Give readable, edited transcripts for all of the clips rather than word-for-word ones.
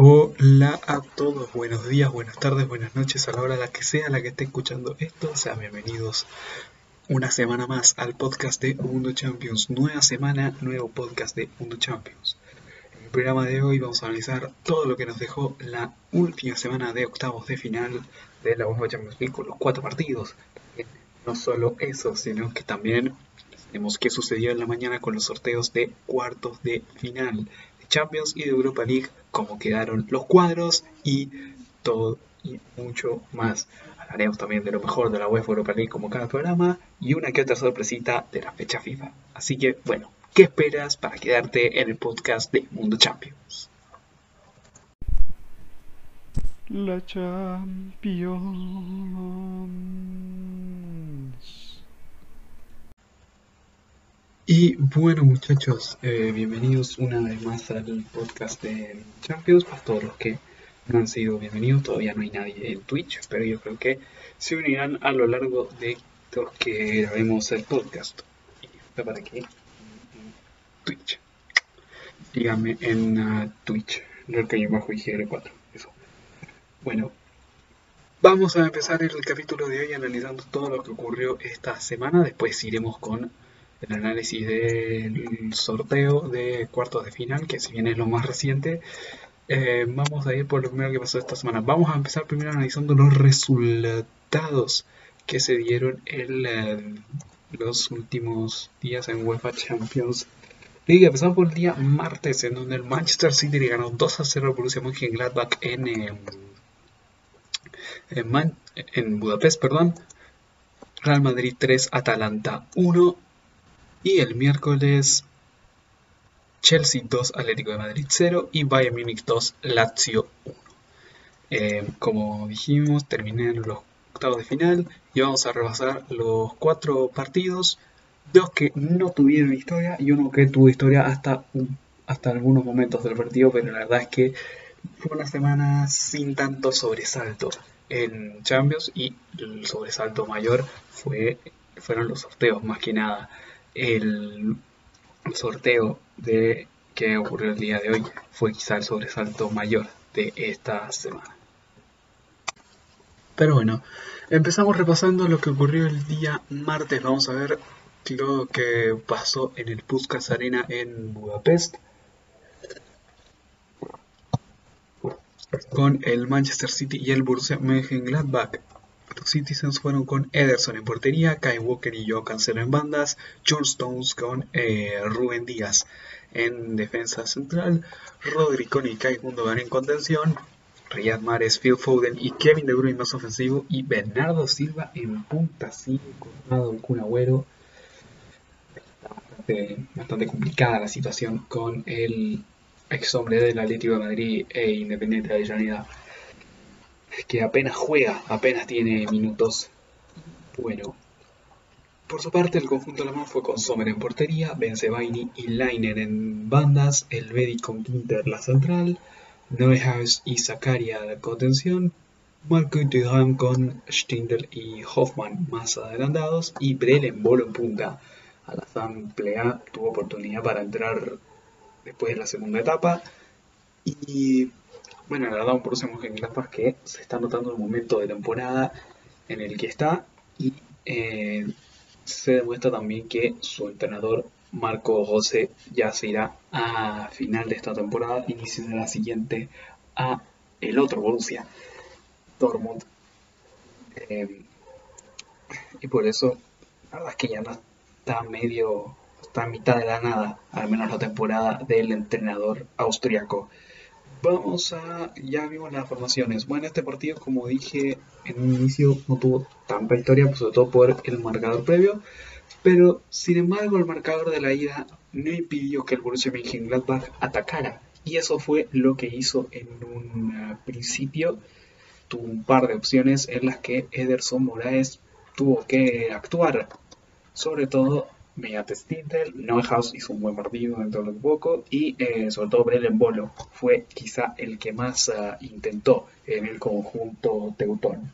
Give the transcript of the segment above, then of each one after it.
Hola a todos, buenos días, buenas tardes, buenas noches, a la hora la que esté escuchando esto, sean bienvenidos una semana más al podcast de Mundo Champions. Nueva semana, nuevo podcast de Mundo Champions. En el programa de hoy vamos a analizar todo lo que nos dejó la última semana de octavos de final de la UEFA Champions League con los 4 partidos. No solo eso, sino que también vemos qué sucedió en la mañana con los sorteos de cuartos de final Champions y de Europa League, como quedaron los cuadros y todo y mucho más. Hablaremos también de lo mejor de la UEFA Europa League como cada programa y una que otra sorpresita de la fecha FIFA. Así que bueno, ¿qué esperas para quedarte en el podcast de Mundo Champions? La Champions. Y bueno, muchachos, bienvenidos una vez más al podcast de Champions. Para todos los que no han sido bienvenidos, todavía no hay nadie en Twitch, pero yo creo que se unirán a lo largo de los que grabemos el podcast. ¿Para qué? Twitch. Díganme en Twitch, no que yo bajo IGL4. Eso. Bueno, vamos a empezar el capítulo de hoy analizando todo lo que ocurrió esta semana. Después iremos con el análisis del sorteo de cuartos de final, que si bien es lo más reciente, vamos a ir por lo primero que pasó esta semana. Vamos a empezar primero analizando los resultados que se dieron en los últimos días en UEFA Champions League. Empezamos por el día martes, en donde el Manchester City le ganó 2-0 al Borussia Mönchengladbach en Budapest, perdón. Real Madrid 3, Atalanta 1. Y el miércoles, Chelsea 2, Atlético de Madrid 0 y Bayern Munich 2, Lazio 1. Como dijimos, terminaron los octavos de final y vamos a repasar los 4 partidos. 2 que no tuvieron historia y uno que tuvo historia hasta algunos momentos del partido, pero la verdad es que fue una semana sin tanto sobresalto en Champions y el sobresalto mayor fueron los sorteos, más que nada. El sorteo que ocurrió el día de hoy fue quizá el sobresalto mayor de esta semana. Pero bueno, empezamos repasando lo que ocurrió el día martes. Vamos a ver lo que pasó en el Puskás Arena en Budapest, con el Manchester City y el Borussia Mönchengladbach. Los Citizens fueron con Ederson en portería, Kai Walker y Joao Cancelo en bandas, John Stones con Rubén Díaz en defensa central, Rodri con y Kai Gundogan en contención, Riyad Mahrez, Phil Foden y Kevin De Bruyne más ofensivo, y Bernardo Silva en punta 5, cortado el Kun Agüero. Bastante complicada la situación con el ex hombre del Atlético de Madrid e Independiente de Avellaneda, que apenas juega, apenas tiene minutos. Bueno, por su parte el conjunto alemán fue con Sommer en portería, Benzebaini y Lainer en bandas, el Bedi con Ginter la central, Neuhaus y Zakaria de contención, Marco Pléa con Stindl y Hoffmann más adelantados, y Breel Embolo en punta. Alassane Pléa tuvo oportunidad para entrar después de la segunda etapa y... Bueno, la verdad, un Borussia Mönchengladbach que se está notando el momento de temporada en el que está, y se demuestra también que su entrenador Marco Rose ya se irá a final de esta temporada, inicio de la siguiente a el otro Borussia Dortmund, y por eso la verdad es que ya no está está en mitad de la nada, al menos la temporada del entrenador austriaco. Ya vimos las formaciones. Bueno, este partido, como dije en un inicio, no tuvo tanta historia, pues, sobre todo por el marcador previo. Pero, sin embargo, el marcador de la ida no impidió que el Borussia Mönchengladbach atacara. Y eso fue lo que hizo en un principio. Tuvo un par de opciones en las que Ederson Moraes tuvo que actuar. Sobre todo mediante Stindl, Neuhaus hizo un buen partido dentro de poco y sobre todo Breel Embolo fue quizá el que más intentó en el conjunto teutón.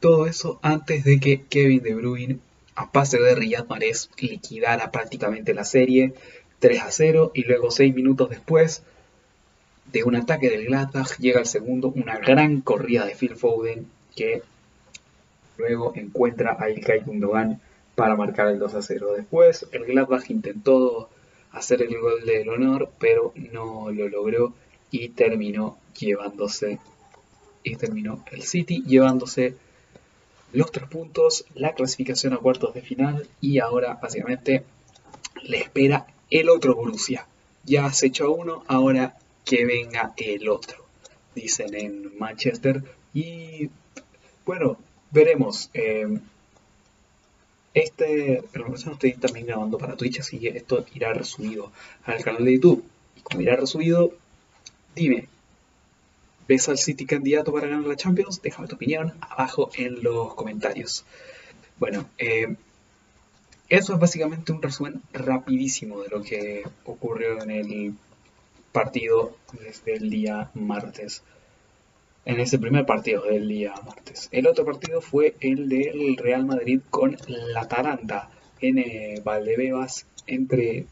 Todo eso antes de que Kevin De Bruyne a pase de Riyad Mahrez, liquidara prácticamente la serie 3-0, y luego 6 minutos después de un ataque del Gladbach llega el segundo, una gran corrida de Phil Foden que luego encuentra a Kai Gundogan para marcar el 2-0. Después el Gladbach intentó hacer el gol del honor, pero no lo logró y terminó el City llevándose los 3 puntos, la clasificación a cuartos de final, y ahora básicamente le espera el otro Borussia. Ya has hecho uno, ahora que venga el otro, dicen en Manchester. Y bueno, veremos. En lo que estoy también grabando para Twitch, así que esto irá resubido al canal de YouTube. Y como irá resubido, dime, ¿ves al City candidato para ganar la Champions? Déjame tu opinión abajo en los comentarios. Bueno, eso es básicamente un resumen rapidísimo de lo que ocurrió en el partido desde el día martes. En ese primer partido del día martes. El otro partido fue el del Real Madrid con la Atalanta en Valdebebas. El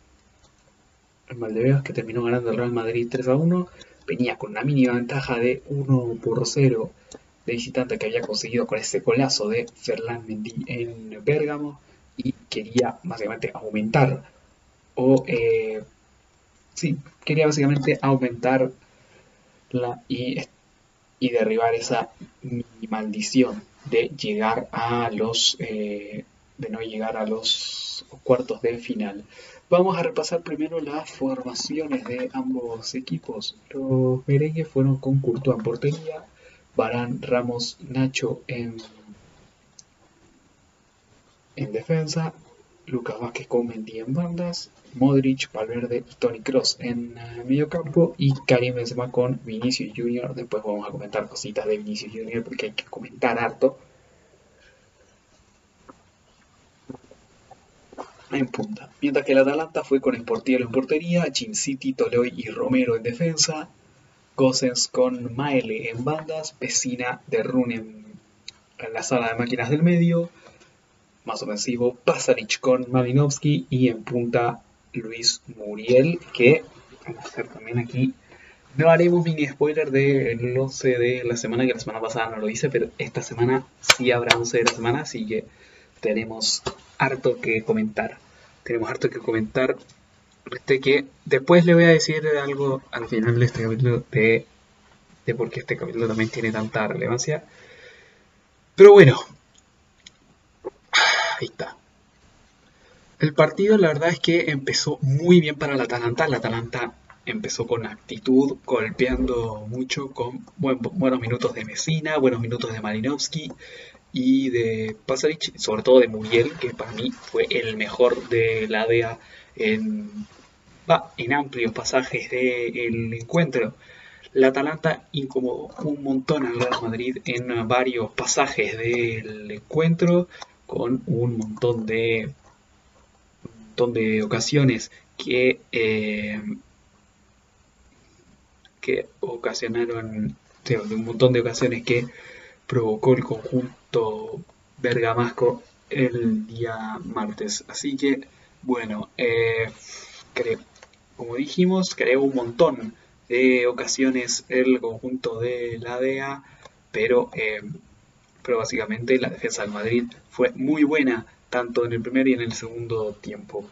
Valdebebas que terminó ganando el Real Madrid 3-1. Venía con una mínima ventaja de 1-0 de visitante que había conseguido con ese golazo de Ferland Mendy en Bérgamo. Y quería básicamente aumentar, y derribar esa maldición de llegar a los de no llegar a los cuartos de final. Vamos a repasar primero las formaciones de ambos equipos. Los merengues fueron con Courtois en portería, Varane, Ramos, Nacho en defensa, Lucas Vázquez con Mendy en bandas, Modric, Valverde y Toni Kroos en medio campo, y Karim Benzema con Vinicius Junior. Después vamos a comentar cositas de Vinicius Junior porque hay que comentar harto. En punta. Mientras que el Atalanta fue con Sportiello en portería, City, Toloi y Romero en defensa, Gosens con Maele en bandas, Pesina de Rune en la sala de máquinas del medio, más ofensivo Pasalic con Malinowski, y en punta Luis Muriel, que vamos a hacer también aquí. No haremos mini spoiler del 11 de la semana, que la semana pasada no lo hice, pero esta semana sí habrá 11 de la semana, así que tenemos harto que comentar. Que después le voy a decir algo al final de este capítulo de por qué este capítulo también tiene tanta relevancia. Pero bueno, ahí está. El partido, la verdad es que empezó muy bien para la Atalanta. La Atalanta empezó con actitud, golpeando mucho, con buenos minutos de Messina, buenos minutos de Malinowski y de Pasalic, sobre todo de Muriel, que para mí fue el mejor de la DEA en amplios pasajes del encuentro. La Atalanta incomodó un montón al Real Madrid en varios pasajes del encuentro, con un montón de ocasiones que provocó el conjunto bergamasco el día martes. Así que, bueno, como dijimos, creó un montón de ocasiones el conjunto de la DEA, pero básicamente la defensa del Madrid fue muy buena, tanto en el primer y en el segundo tiempo.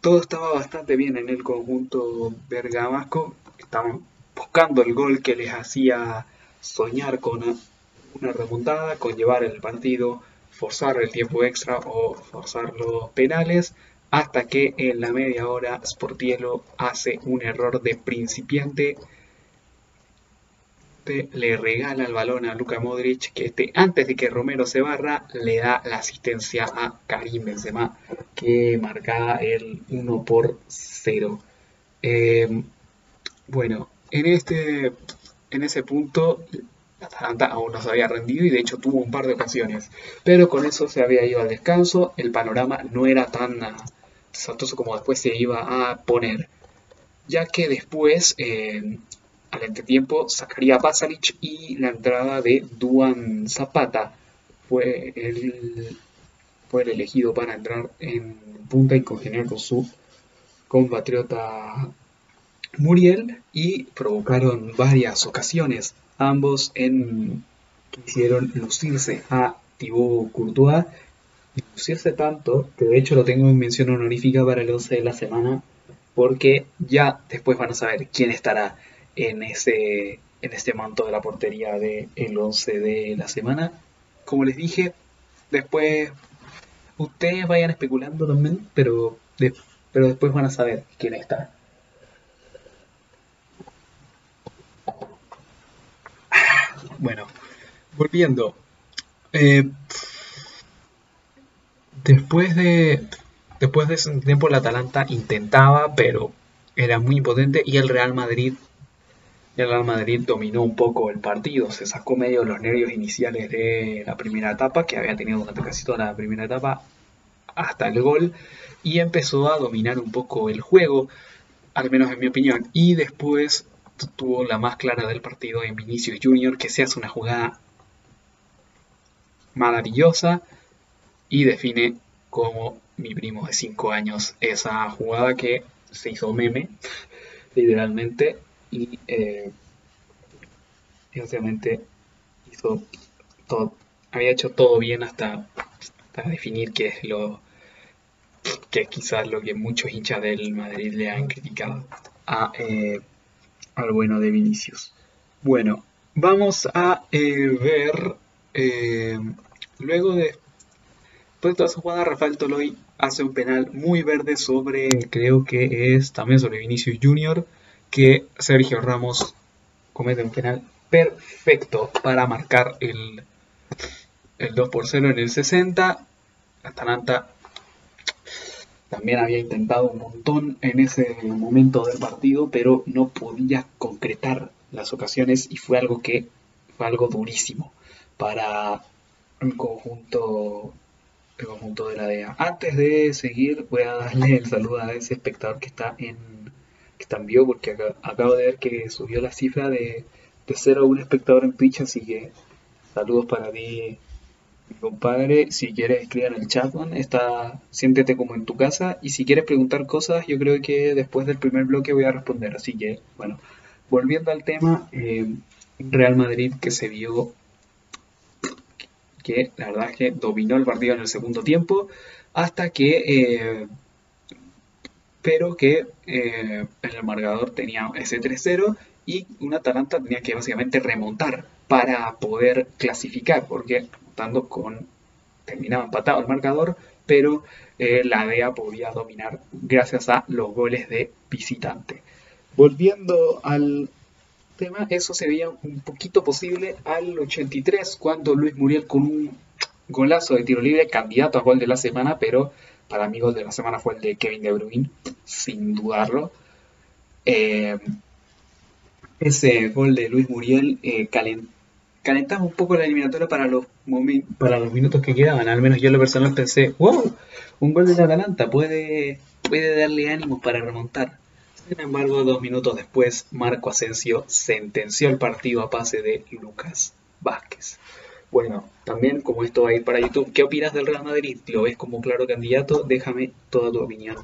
Todo estaba bastante bien en el conjunto bergamasco. Estaban buscando el gol que les hacía soñar con una remontada, con llevar el partido, forzar el tiempo extra o forzar los penales, hasta que en la media hora Sportiello hace un error de principiante. Le regala el balón a Luka Modric, que antes de que Romero se barra, le da la asistencia a Karim Benzema, que marcaba el 1-0. Bueno, en ese punto la Atalanta aún no se había rendido y de hecho tuvo un par de ocasiones, pero con eso se había ido al descanso. El panorama no era tan desastroso como después se iba a poner, ya que después al entretiempo sacaría a Pasalic y la entrada de Duan Zapata fue el elegido para entrar en punta y congeniar con su compatriota Muriel, y provocaron varias ocasiones. Ambos quisieron lucirse a Thibaut Courtois, lucirse tanto que de hecho lo tengo en mención honorífica para el 11 de la semana, porque ya después van a saber quién estará en este manto de la portería del 11 de la semana. Como les dije, después ustedes vayan especulando también, pero después van a saber quién está. Bueno, volviendo. Después de ese tiempo, la Atalanta intentaba, pero era muy impotente, y el Real Madrid dominó un poco el partido. Se sacó medio los nervios iniciales de la primera etapa, que había tenido durante casi toda la primera etapa, hasta el gol, y empezó a dominar un poco el juego, al menos en mi opinión. Y después tuvo la más clara del partido en Vinicius Junior, que se hace una jugada maravillosa y define como mi primo de 5 años esa jugada que se hizo meme, literalmente, y obviamente hizo todo, había hecho todo bien hasta definir, que es quizás lo que muchos hinchas del Madrid le han criticado al bueno de Vinicius. Bueno, vamos a ver. Luego de toda su jugada, Rafael Toloi hace un penal muy verde sobre, creo que es también sobre Vinicius Junior, que Sergio Ramos comete un penal perfecto para marcar el 2-0 en el 60. Atalanta también había intentado un montón en ese momento del partido, pero no podía concretar las ocasiones, y fue algo durísimo para el conjunto de la DEA. Antes de seguir, voy a darle el saludo a ese espectador que está en vivo, porque acabo de ver que subió la cifra de 0 a un espectador en Twitch, así que saludos para ti, mi compadre. Si quieres, escribir en el chat, siéntete como en tu casa, y si quieres preguntar cosas, yo creo que después del primer bloque voy a responder. Así que, bueno, volviendo al tema, Real Madrid, que se vio que la verdad es que dominó el partido en el segundo tiempo, hasta que pero que el marcador tenía ese 3-0, y una Atalanta tenía que básicamente remontar para poder clasificar, porque terminaba empatado el marcador, pero la DEA podía dominar gracias a los goles de visitante. Volviendo al tema, eso se veía un poquito posible al 83, cuando Luis Muriel, con un golazo de tiro libre, candidato a gol de la semana, pero para mí gol de la semana fue el de Kevin De Bruyne, sin dudarlo. Ese gol de Luis Muriel calentaba un poco la eliminatoria para los minutos que quedaban. Al menos yo en lo personal pensé, wow, un gol de la Atalanta puede darle ánimos para remontar. Sin embargo, 2 minutos después, Marco Asensio sentenció el partido a pase de Lucas Vázquez. Bueno, también, como esto va a ir para YouTube, ¿qué opinas del Real Madrid? ¿Lo ves como claro candidato? Déjame toda tu opinión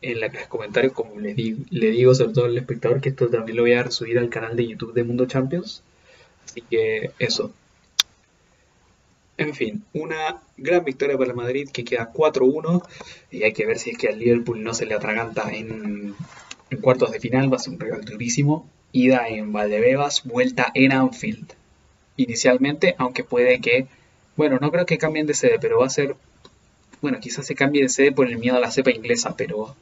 en la caja de comentarios. Como le digo sobre todo al espectador, que esto también lo voy a subir al canal de YouTube de Mundo Champions. Así que eso. En fin, una gran victoria para el Madrid, que queda 4-1. Y hay que ver si es que al Liverpool no se le atraganta en cuartos de final. Va a ser un rival durísimo. Ida en Valdebebas, vuelta en Anfield. Inicialmente, aunque puede que, bueno, no creo que cambien de sede, pero va a ser, bueno, quizás se cambie de sede por el miedo a la cepa inglesa, pero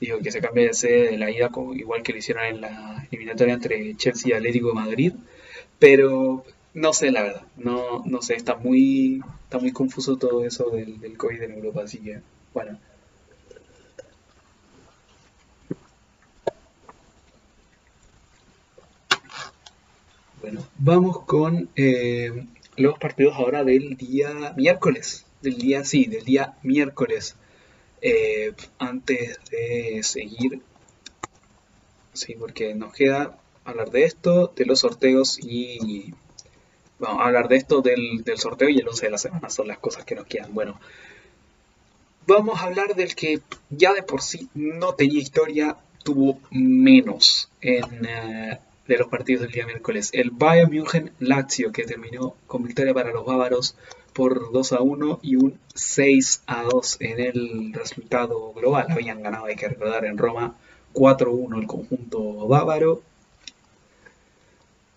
digo que se cambie de sede de la ida, igual que lo hicieron en la eliminatoria entre Chelsea y Atlético de Madrid. Pero no sé, la verdad, no sé, está muy confuso todo eso del COVID en Europa, así que, bueno. Bueno, vamos con los partidos ahora del día miércoles. Del día miércoles. Antes de seguir, sí, porque nos queda hablar de esto, de los sorteos y Vamos a hablar de esto, del sorteo y el 11 de la semana. Son las cosas que nos quedan. Bueno, vamos a hablar del que ya de por sí no tenía historia, tuvo menos de los partidos del día miércoles. El Bayern Munich-Lazio, que terminó con victoria para los bávaros por 2-1 y un 6-2 en el resultado global. Habían ganado, hay que recordar, en Roma 4-1 el conjunto bávaro.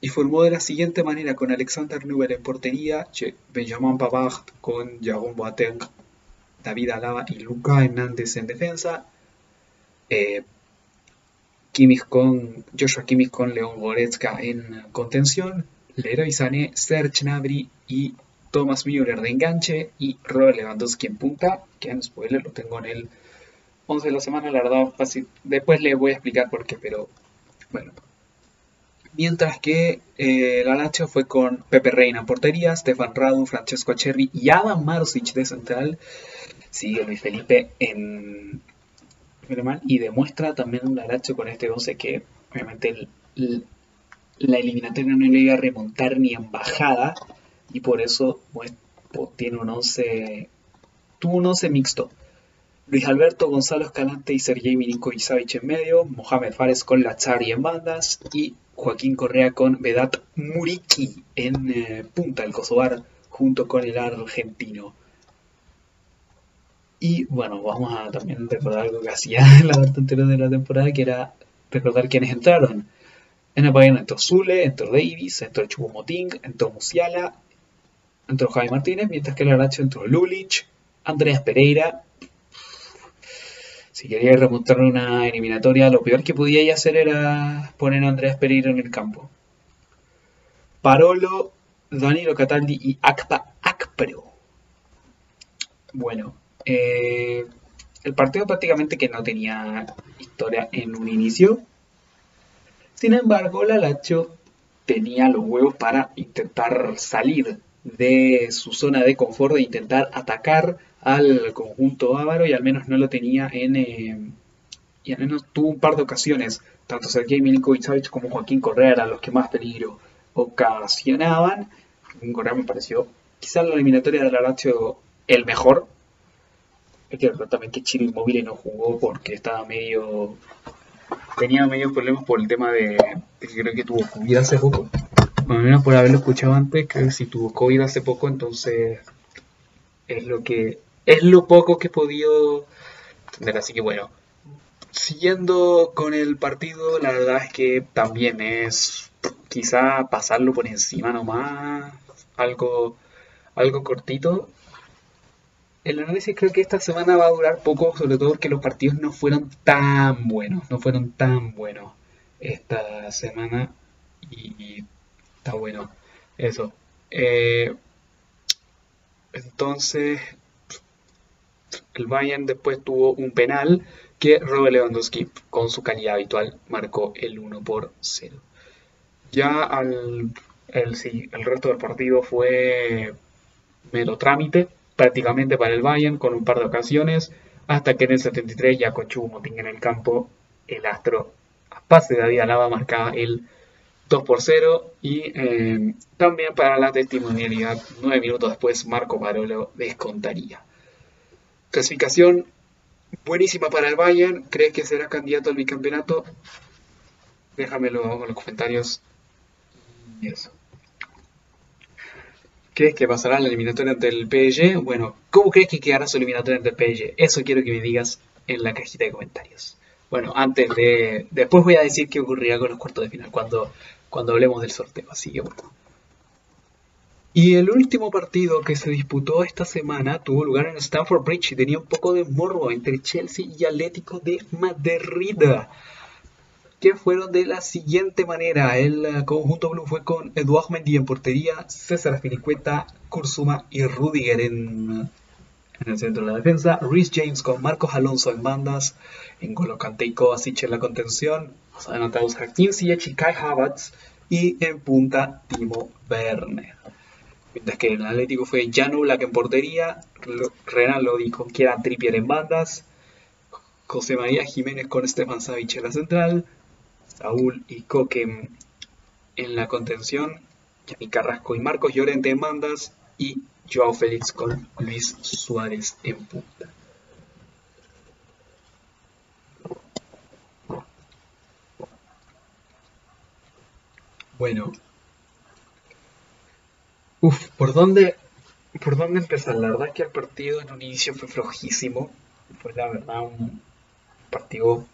Y formó de la siguiente manera con Alexander Nübel en portería, Benjamin Pavard con Jérôme Boateng, David Alaba y Luca Hernández en defensa, Joshua Kimmich con Leon Goretzka en contención, Leroy Sané, Serge Gnabry y Thomas Müller de enganche y Robert Lewandowski en punta, que en spoiler lo tengo en el 11 de la semana, la verdad fácil. Después les voy a explicar por qué, pero bueno. Mientras que la Lazio fue con Pepe Reina en portería, Stefan Radu, Francesco Acerbi y Adam Marusic de central. Sigue Luis Felipe en alemán y demuestra también la Lazio con este 11 que obviamente la eliminatoria no le iba a remontar ni en bajada y por eso pues, tuvo un 11 mixto. Luis Alberto, Gonzalo Escalante y Sergei Milinkovic-Savic en medio, Mohamed Fares con Lazzari en bandas y Joaquín Correa con Vedat Muriqi en punta, el kosovar, junto con el argentino. Y bueno, vamos a también recordar algo que hacía la parte anterior de la temporada, que era recordar quiénes entraron. En el Bayern entró Zule, entró Davis, entró Choupo-Moting, entró Musiala, entró Javi Martínez, mientras que el Lazio entró Lulic, Andreas Pereira. Si quería remontar una eliminatoria, lo peor que podía hacer era poner a Andreas Pereira en el campo. Parolo, Danilo Cataldi y Akpa Akpro. Bueno, el partido prácticamente que no tenía historia en un inicio. Sin embargo, la Lazio tenía los huevos para intentar salir de su zona de confort e intentar atacar al conjunto bávaro, y al menos no lo tenía y al menos tuvo un par de ocasiones. Tanto Sergei Milinkovic-Savic como Joaquín Correa eran los que más peligro ocasionaban. Joaquín Correa me pareció quizás la eliminatoria de la Lazio el mejor. Hay que recordar también que Ciro Immobile no jugó porque estaba medio, tenía medio problemas por el tema de que creo que tuvo COVID hace poco. Bueno, al menos por haberlo escuchado antes, creo que si tuvo COVID hace poco, entonces es lo poco que he podido entender. Así que bueno, siguiendo con el partido, la verdad es que también es quizá pasarlo por encima nomás, algo cortito. El análisis creo que esta semana va a durar poco, sobre todo porque los partidos no fueron tan buenos, esta semana y está bueno eso. Entonces, el Bayern después tuvo un penal que Robert Lewandowski, con su calidad habitual, marcó el 1-0. Ya el resto del partido fue mero trámite, prácticamente para el Bayern, con un par de ocasiones, hasta que en el 73, ya con Choupo-Moting en el campo, el astro, a pase de David Alaba, marcaba el 2-0 y también para la testimonialidad 9 minutos después Marco Parolo descontaría. Clasificación buenísima para el Bayern. ¿Crees que será candidato al bicampeonato? Déjamelo en los comentarios. Y eso. ¿Crees que pasará la eliminatoria ante el PSG? Bueno, ¿cómo crees que quedará su eliminatoria ante el PSG? Eso quiero que me digas en la cajita de comentarios. Bueno, después voy a decir qué ocurrirá con los cuartos de final cuando hablemos del sorteo, así que bueno. Y el último partido que se disputó esta semana tuvo lugar en Stamford Bridge y tenía un poco de morbo entre Chelsea y Atlético de Madrid, que fueron de la siguiente manera. El conjunto blue fue con Edouard Mendy en portería, César Azpilicueta, Kurzuma y Rüdiger en el centro de la defensa, Rhys James con Marcos Alonso en bandas, N'Golo Kanté y Kovacic en la contención, más adelantados Hakim Ziyech y Kai Havertz, y en punta Timo Werner. Mientras que en el Atlético fue Jan Oblak en portería, Renan Lodi con Kieran Trippier en bandas, José María Jiménez con Stefan Savic en la central, Saúl y Kokem en la contención, Kevin Carrasco y Marcos Llorente en bandas y Joao Félix con Luis Suárez en punta. Bueno. Uf, ¿por dónde empezar? La verdad es que el partido en un inicio fue flojísimo. Fue la verdad un partido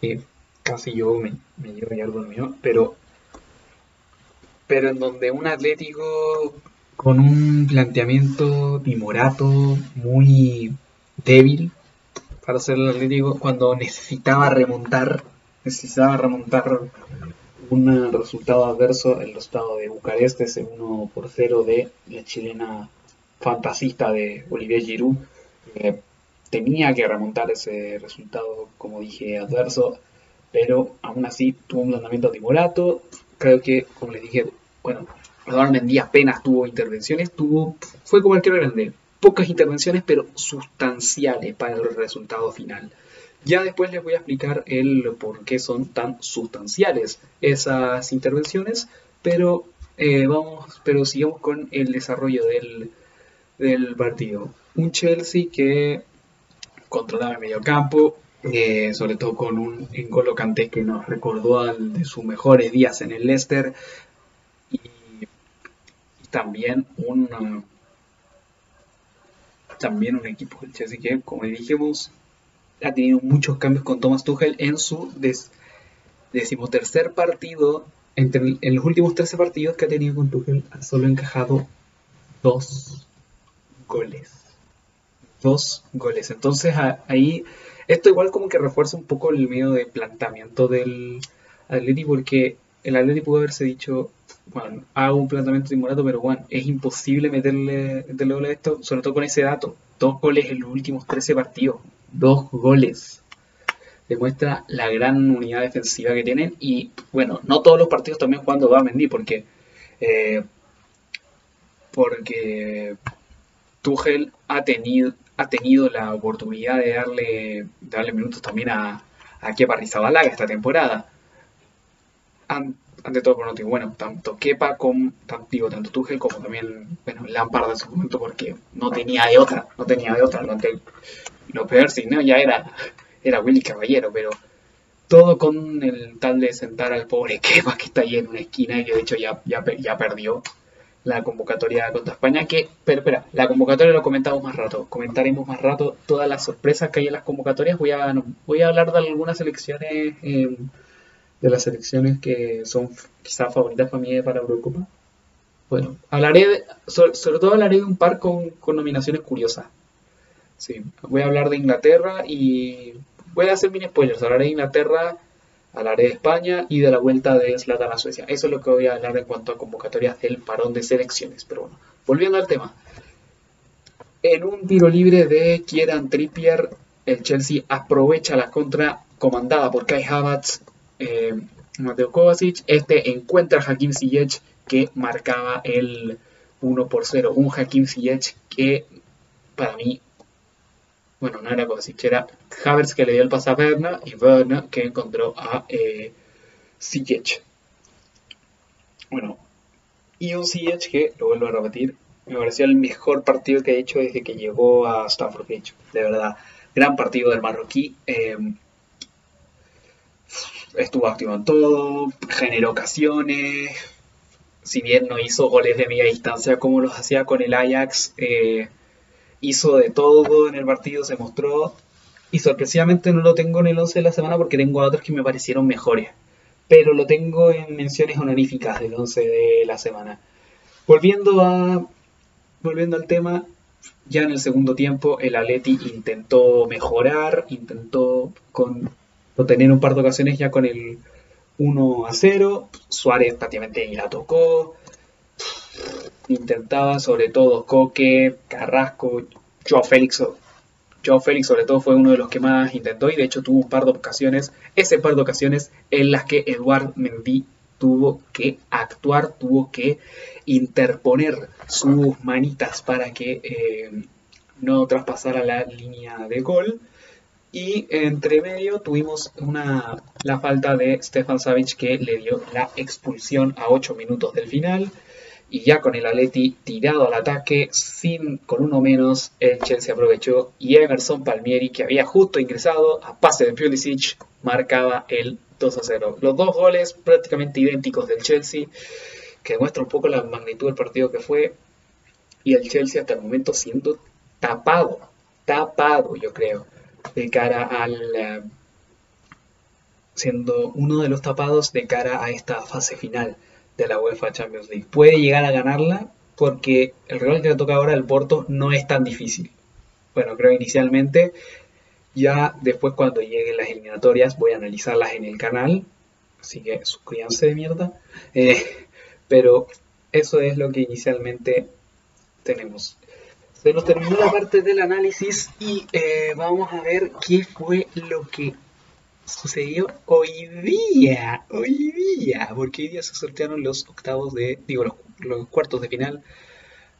que casi yo me llevo ya dormido, pero en donde un Atlético con un planteamiento timorato muy débil para ser el Atlético, cuando necesitaba remontar un resultado adverso, el resultado de Bucarest, ese 1-0 de la chilena fantasista de Olivier Giroud. Tenía que remontar ese resultado, como dije, adverso, pero aún así tuvo un planteamiento timorato. Creo que, como les dije, bueno, Mendy apenas tuvo intervenciones, fue como el que grande, pocas intervenciones, pero sustanciales para el resultado final. Ya después les voy a explicar el por qué son tan sustanciales esas intervenciones, pero sigamos con el desarrollo del partido. Un Chelsea que controlaba el mediocampo, sobre todo con un N'Golo Kanté que nos recordó al de sus mejores días en el Leicester, y también un equipo del Chelsea que, como dijimos, ha tenido muchos cambios con Thomas Tuchel en su decimotercer partido. En los últimos 13 partidos que ha tenido con Tuchel, ha solo encajado 2 goles. 2 goles. Entonces ahí, esto igual como que refuerza un poco el medio de planteamiento del Atleti, porque el Atleti pudo haberse dicho, bueno, hago un planteamiento timorato, pero bueno, es imposible meterle gol a esto, sobre todo con ese dato. 2 goles en los últimos 13 partidos. 2 goles. Demuestra la gran unidad defensiva que tienen. Y bueno, no todos los partidos también jugando va a Mendy, porque Tuchel ha tenido la oportunidad de darle minutos también a Kepa Arrizabalaga esta temporada. Ante todo pronóstico, bueno, tanto Kepa como tanto Tuchel como también, bueno, Lampard en su momento, porque no tenía de otra. Lo peor, si no, ya era Willy Caballero, pero todo con el tal de sentar al pobre Kepa, que está ahí en una esquina y que de hecho ya perdió la convocatoria contra España. Pero, la convocatoria lo comentamos más rato. Comentaremos más rato todas las sorpresas que hay en las convocatorias. Voy a hablar de algunas selecciones, de las selecciones que son quizás favoritas para mí para Eurocopa. Bueno, sobre todo hablaré de un par con nominaciones curiosas. Sí, voy a hablar de Inglaterra y voy a hacer mini spoilers. Hablaré de Inglaterra, hablaré de España y de la vuelta de Zlatan a Suecia. Eso es lo que voy a hablar en cuanto a convocatorias del parón de selecciones. Pero bueno, volviendo al tema. En un tiro libre de Kieran Trippier, el Chelsea aprovecha la contra comandada por Kai Havertz, Mateo Kovacic. Este encuentra a Hakim Ziyech, que marcaba el 1-0. Un Hakim Ziyech que para mí, bueno, no era Kovacic, era Havertz que le dio el pase a Werner, y Werner que encontró a Ziyech. Bueno, y un Ziyech que, lo vuelvo a repetir, me pareció el mejor partido que ha hecho desde que llegó a Stamford Bridge. De verdad, gran partido del marroquí. Estuvo activo en todo, generó ocasiones. Si bien no hizo goles de media distancia como los hacía con el Ajax, hizo de todo en el partido, se mostró. Y sorpresivamente no lo tengo en el 11 de la semana porque tengo a otros que me parecieron mejores. Pero lo tengo en menciones honoríficas del 11 de la semana. Volviendo al tema, ya en el segundo tiempo el Atleti intentó mejorar, intentó tener un par de ocasiones ya con el 1-0. Suárez prácticamente ni la tocó. Intentaba sobre todo Coque, Carrasco, Joao Félix sobre todo fue uno de los que más intentó, y de hecho tuvo un par de ocasiones, en las que Eduard Mendy tuvo que actuar, tuvo que interponer sus manitas para que no traspasara la línea de gol. Y entre medio tuvimos la falta de Stefan Savic, que le dio la expulsión a 8 minutos del final. y ya con el Atleti tirado al ataque, con uno menos, el Chelsea aprovechó y Emerson Palmieri, que había justo ingresado a pase de Pulisic, marcaba el 2-0. Los dos goles prácticamente idénticos del Chelsea, que demuestra un poco la magnitud del partido que fue, y el Chelsea hasta el momento siendo tapado, yo creo, de cara al... siendo uno de los tapados de cara a esta fase final de la UEFA Champions League. Puede llegar a ganarla porque el rival que le toca ahora, el Porto, no es tan difícil. Bueno, creo inicialmente, ya después cuando lleguen las eliminatorias voy a analizarlas en el canal, así que suscríbanse de mierda. Pero eso es lo que inicialmente tenemos. Se nos terminó la parte del análisis y vamos a ver qué fue lo que sucedió hoy día, porque hoy día se sortearon los cuartos de final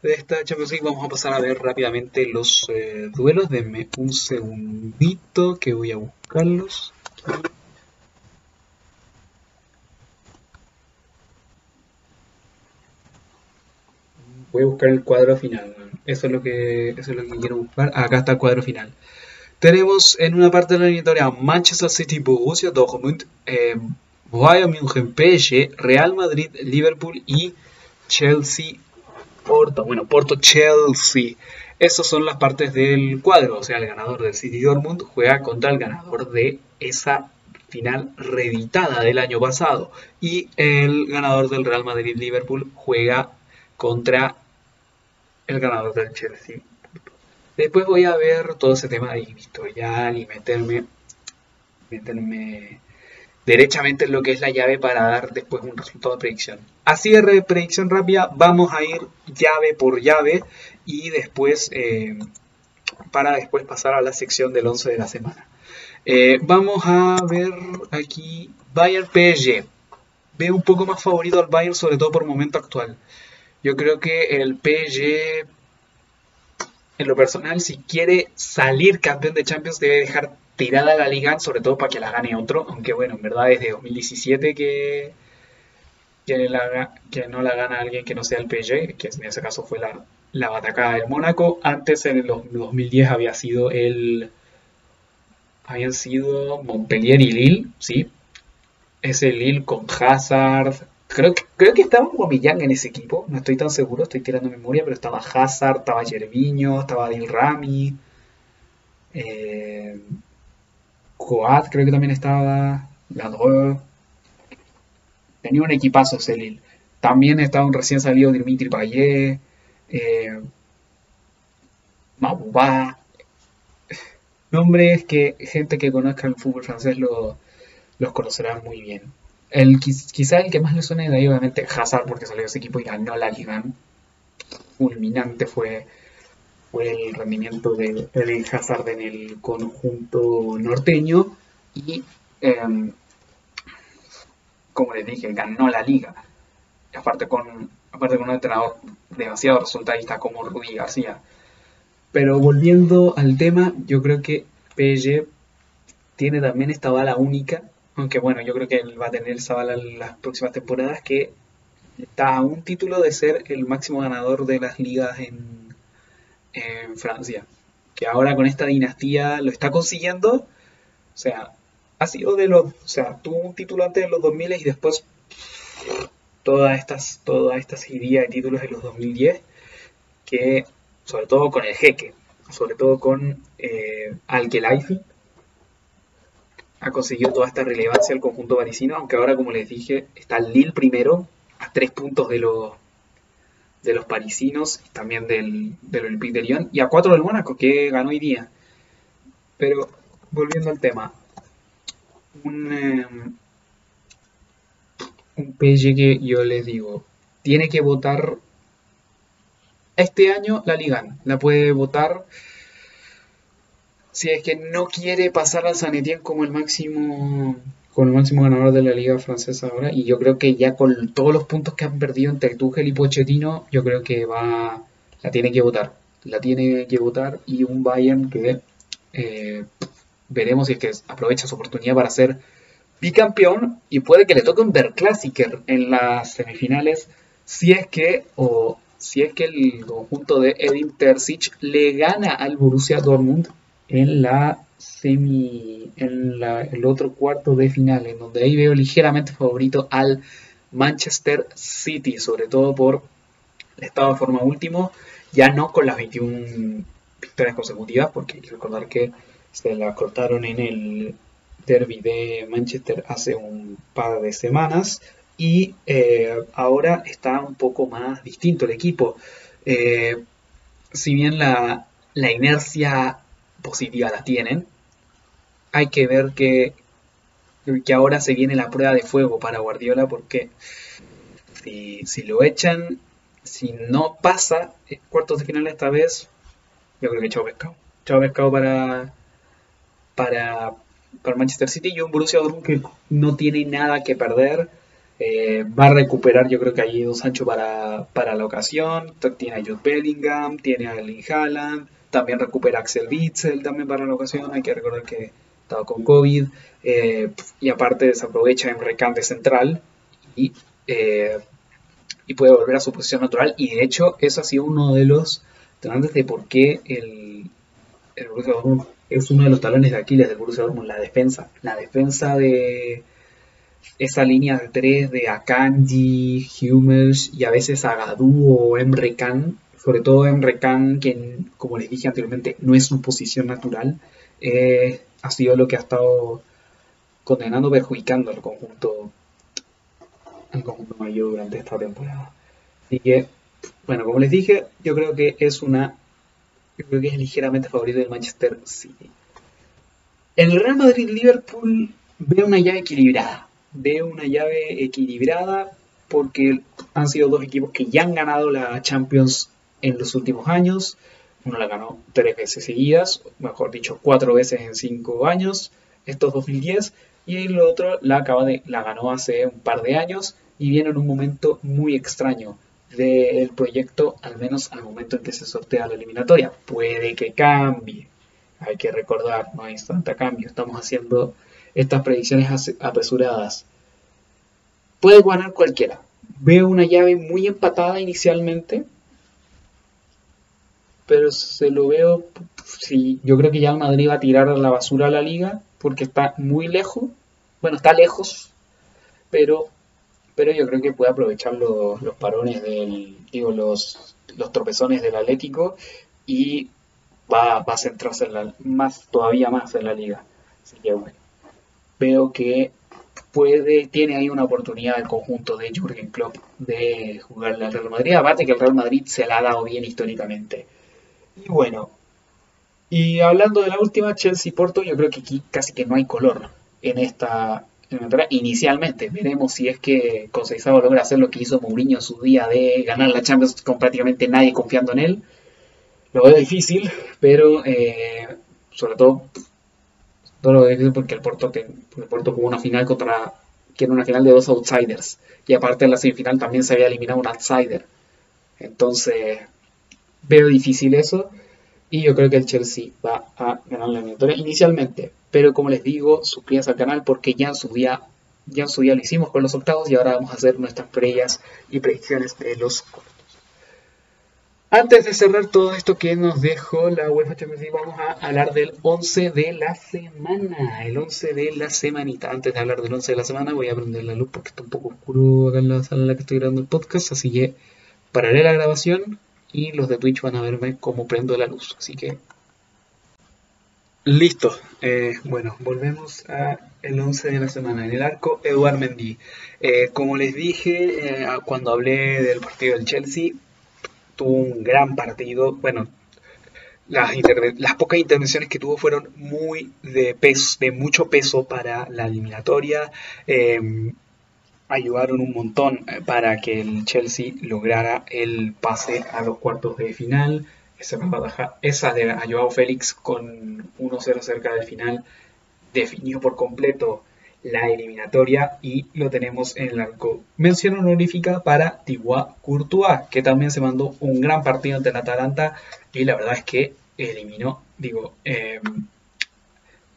de esta Champions League. Vamos a pasar a ver rápidamente los duelos. Denme un segundito que voy a buscarlos. Voy a buscar el cuadro final, man. Eso es lo que quiero buscar. Acá está el cuadro final. Tenemos en una parte de la eliminatoria Manchester City, Borussia Dortmund, Bayern Munich, PSG, Real Madrid, Liverpool y Chelsea, Porto. Bueno, Porto, Chelsea. Esas son las partes del cuadro. O sea, el ganador del City Dortmund juega contra el ganador de esa final reeditada del año pasado. Y el ganador del Real Madrid, Liverpool, juega contra el ganador del Chelsea. Después voy a ver todo ese tema de historial y meterme derechamente en lo que es la llave para dar después un resultado de predicción. Así de predicción rápida, vamos a ir llave por llave y después para después pasar a la sección del 11 de la semana. Vamos a ver aquí Bayern PSG. Veo un poco más favorito al Bayern, sobre todo por momento actual. Yo creo que el PSG... en lo personal, si quiere salir campeón de Champions, debe dejar tirada la liga, sobre todo para que la gane otro. Aunque bueno, en verdad desde 2017 que no la gana alguien que no sea el PSG, que en ese caso fue la batacada del Mónaco. Antes, en el 2010, habían sido Montpellier y Lille, ¿sí? Ese Lille con Hazard... Creo que estaba Aubameyang en ese equipo, no estoy tan seguro, estoy tirando memoria, pero estaba Hazard, estaba Gervinho, estaba Dilrami, Coat creo que también estaba, Landreau. Tenía un equipazo ese Lille. También estaba un recién salido Dimitri Payet, Mabouba. Nombres que gente que conozca el fútbol francés los conocerá muy bien. Quizá el que más le suene de ahí, obviamente, Hazard, porque salió de ese equipo y ganó la Liga. Fulminante fue el rendimiento de Hazard en el conjunto norteño. Y, como les dije, ganó la Liga. Aparte con un entrenador demasiado resultadista como Rudi García. Pero volviendo al tema, yo creo que PSG tiene también esta bala única. Aunque bueno, yo creo que él va a tener esa bala en las próximas temporadas, que está a un título de ser el máximo ganador de las ligas en Francia. Que ahora con esta dinastía lo está consiguiendo. O sea, tuvo un título antes de los 2000 y después toda esta serie de títulos de los 2010. Que sobre todo con el jeque, sobre todo con Al-Khelaifi, ha conseguido toda esta relevancia al conjunto parisino, aunque ahora, como les dije, está el Lille primero, a 3 puntos de los parisinos, y también del Olympique de Lyon, y a 4 del Mónaco, que ganó hoy día. Pero, volviendo al tema, un PSG que yo les digo, tiene que votar este año la Ligue 1, la puede votar... si es que no quiere pasar al Saint-Étienne como el máximo ganador de la liga francesa ahora. Y yo creo que ya con todos los puntos que han perdido entre Tuchel y Pochettino, yo creo que la tiene que votar. Y un Bayern que veremos si es que aprovecha su oportunidad para ser bicampeón, y puede que le toque un Der Klassiker en las semifinales, si es que el conjunto de Edin Terzic le gana al Borussia Dortmund en la el otro cuarto de final, en donde ahí veo ligeramente favorito al Manchester City, sobre todo por el estado de forma último, ya no con las 21 victorias consecutivas, porque hay que recordar que se la cortaron en el derby de Manchester hace un par de semanas, y ahora está un poco más distinto el equipo. Si bien la inercia positiva la tienen, hay que ver que ahora se viene la prueba de fuego para Guardiola, porque si lo echan, si no pasa cuartos de final esta vez, yo creo que chao pescado para Manchester City, y un Borussia Dortmund que no tiene nada que perder. Va a recuperar, yo creo que ahí Don Sancho para la ocasión. Tiene a Jude Bellingham, tiene a Erling Haaland, también recupera a Axel Witsel también para la ocasión. Hay que recordar que estaba con COVID, y aparte desaprovecha en Rekan de central y puede volver a su posición natural, y de hecho eso ha sido uno de los detonantes de por qué el Borussia Dortmund es uno de los talones de Aquiles del Borussia Dortmund, la defensa de esa línea de tres de Akanji, Hummels y a veces Agadou o Emre Can, sobre todo Emre Can, que como les dije anteriormente no es su posición natural, ha sido lo que ha estado condenando, perjudicando al conjunto mayor durante esta temporada. Así que, bueno, como les dije, yo creo que es ligeramente favorito del Manchester City. En el Real Madrid-Liverpool veo una llave equilibrada porque han sido dos equipos que ya han ganado la Champions en los últimos años. Uno la ganó 3 veces seguidas, mejor dicho 4 veces en 5 años, esto es 2010, y el otro la ganó hace un par de años, y viene en un momento muy extraño del proyecto, al menos al momento en que se sortea la eliminatoria. Puede que cambie, hay que recordar, no hay tanta cambio, estamos haciendo estas predicciones apresuradas. Puede ganar cualquiera. Veo una llave muy empatada inicialmente, pero se lo veo, sí, yo creo que ya el Madrid va a tirar a la basura a la liga, porque está muy lejos, bueno, está lejos, pero yo creo que puede aprovechar los parones los tropezones del Atlético, y va a centrarse todavía más en la liga. Así que bueno, veo que tiene ahí una oportunidad el conjunto de Jürgen Klopp de jugarle al Real Madrid, aparte que el Real Madrid se la ha dado bien históricamente. Y bueno, y hablando de la última, Chelsea-Porto, yo creo que aquí casi que no hay color en esta eliminatoria inicialmente. Veremos si es que Conceição logra hacer lo que hizo Mourinho en su día de ganar la Champions con prácticamente nadie confiando en él. Lo veo difícil, pero sobre todo lo veo difícil porque el Porto jugó una final que era una final de 2 outsiders, y aparte en la semifinal también se había eliminado un outsider. Entonces veo difícil eso, y yo creo que el Chelsea va a ganar la eliminatoria inicialmente. Pero como les digo, suscríbanse al canal, porque ya en su día lo hicimos con los octavos, y ahora vamos a hacer nuestras previas y predicciones de los cuartos. Antes de cerrar todo esto que nos dejó la UEFA Champions League, vamos a hablar del 11 de la semana. El 11 de la semanita. Antes de hablar del 11 de la semana, voy a prender la luz porque está un poco oscuro acá en la sala en la que estoy grabando el podcast. Así que pararé la grabación, y los de Twitch van a verme cómo prendo la luz. Así que listo. Bueno, volvemos al 11 de la semana. En el arco, Eduard Mendy. Como les dije cuando hablé del partido del Chelsea, tuvo un gran partido. Bueno, las pocas intervenciones que tuvo fueron muy de mucho peso para la eliminatoria. Ayudaron un montón para que el Chelsea lograra el pase a los cuartos de final. Esa de Joao Félix con 1-0 cerca del final definió por completo la eliminatoria, y lo tenemos en el arco. Mención honorífica para Thibaut Courtois, que también se mandó un gran partido ante el Atalanta, y la verdad es que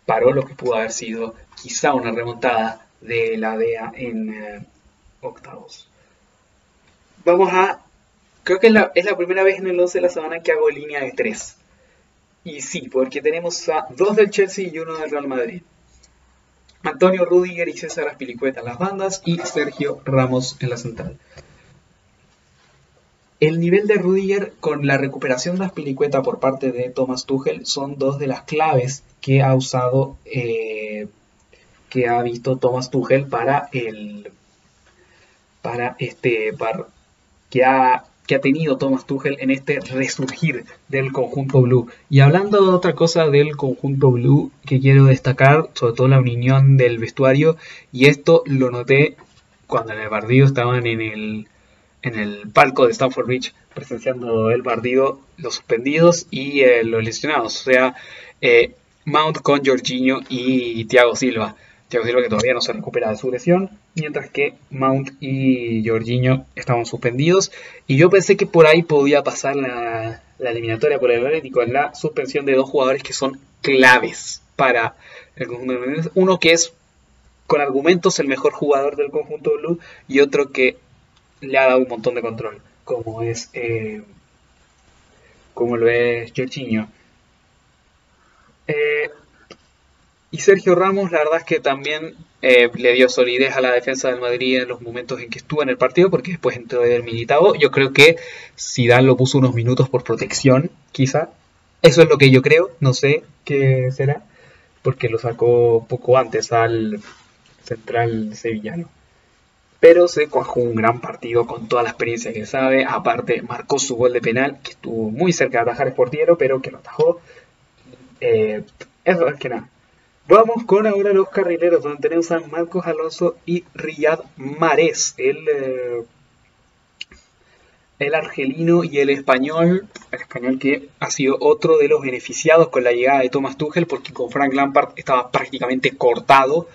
paró lo que pudo haber sido quizá una remontada de la DEA en octavos. Vamos a... Creo que es la primera vez en el 11 de la semana que hago línea de 3. Y sí, porque tenemos a 2 del Chelsea y 1 del Real Madrid. Antonio Rüdiger y César Azpilicueta en las bandas y Sergio Ramos en la central. El nivel de Rüdiger con la recuperación de Azpilicueta por parte de Thomas Tuchel son dos de las claves que ha usado, que ha visto Thomas Tuchel que ha tenido Thomas Tuchel en este resurgir del conjunto blue. Y hablando de otra cosa del conjunto blue que quiero destacar, sobre todo la unión del vestuario, y esto lo noté cuando en el partido estaban en el palco de Stamford Bridge presenciando el partido, los suspendidos y los lesionados, o sea, Mount con Jorginho y Thiago Silva. Thiago Silva que todavía no se recupera de su lesión, mientras que Mount y Jorginho estaban suspendidos. Y yo pensé que por ahí podía pasar la eliminatoria por el Atlético en la suspensión de dos jugadores que son claves para el conjunto blue. Uno que es, con argumentos, el mejor jugador del conjunto blue, y otro que le ha dado un montón de control, como lo es Jorginho. Y Sergio Ramos, la verdad es que también le dio solidez a la defensa del Madrid en los momentos en que estuvo en el partido, porque después entró Eder Militão. Yo creo que Zidane lo puso unos minutos por protección, quizá. Eso es lo que yo creo, no sé qué será, porque lo sacó poco antes al central sevillano. Pero se cuajó un gran partido con toda la experiencia que sabe. Aparte, marcó su gol de penal, que estuvo muy cerca de atajar el portiero, pero que lo atajó. Eso es que nada. Vamos con ahora los carrileros, donde tenemos a Marcos Alonso y Riyad Mahrez, el argelino y el español que ha sido otro de los beneficiados con la llegada de Thomas Tuchel, porque con Frank Lampard estaba prácticamente cortado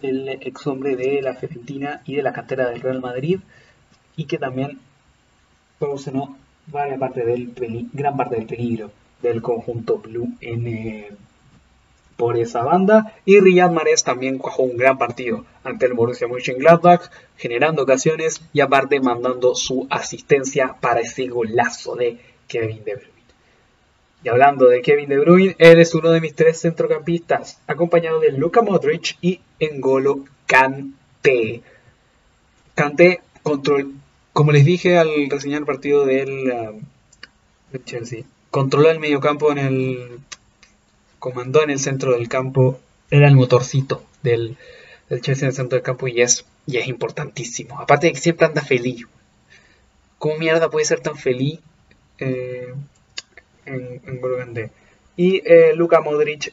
el ex hombre de la Fiorentina y de la cantera del Real Madrid, y que también proporcionó gran parte del peligro del conjunto blue por esa banda. Y Riyad Mahrez también cuajó un gran partido ante el Borussia Mönchengladbach, generando ocasiones y aparte mandando su asistencia para ese golazo de Kevin De Bruyne. Y hablando de Kevin De Bruyne, él es uno de mis 3 centrocampistas, acompañado de Luka Modric y N'Golo Kanté. Kanté, como les dije al reseñar el partido del Chelsea, controló el mediocampo comandó en el centro del campo, era el motorcito del Chelsea en el centro del campo, y es importantísimo. Aparte de que siempre anda feliz. ¿Cómo mierda puede ser tan feliz en Burgundy? Y Luka Modric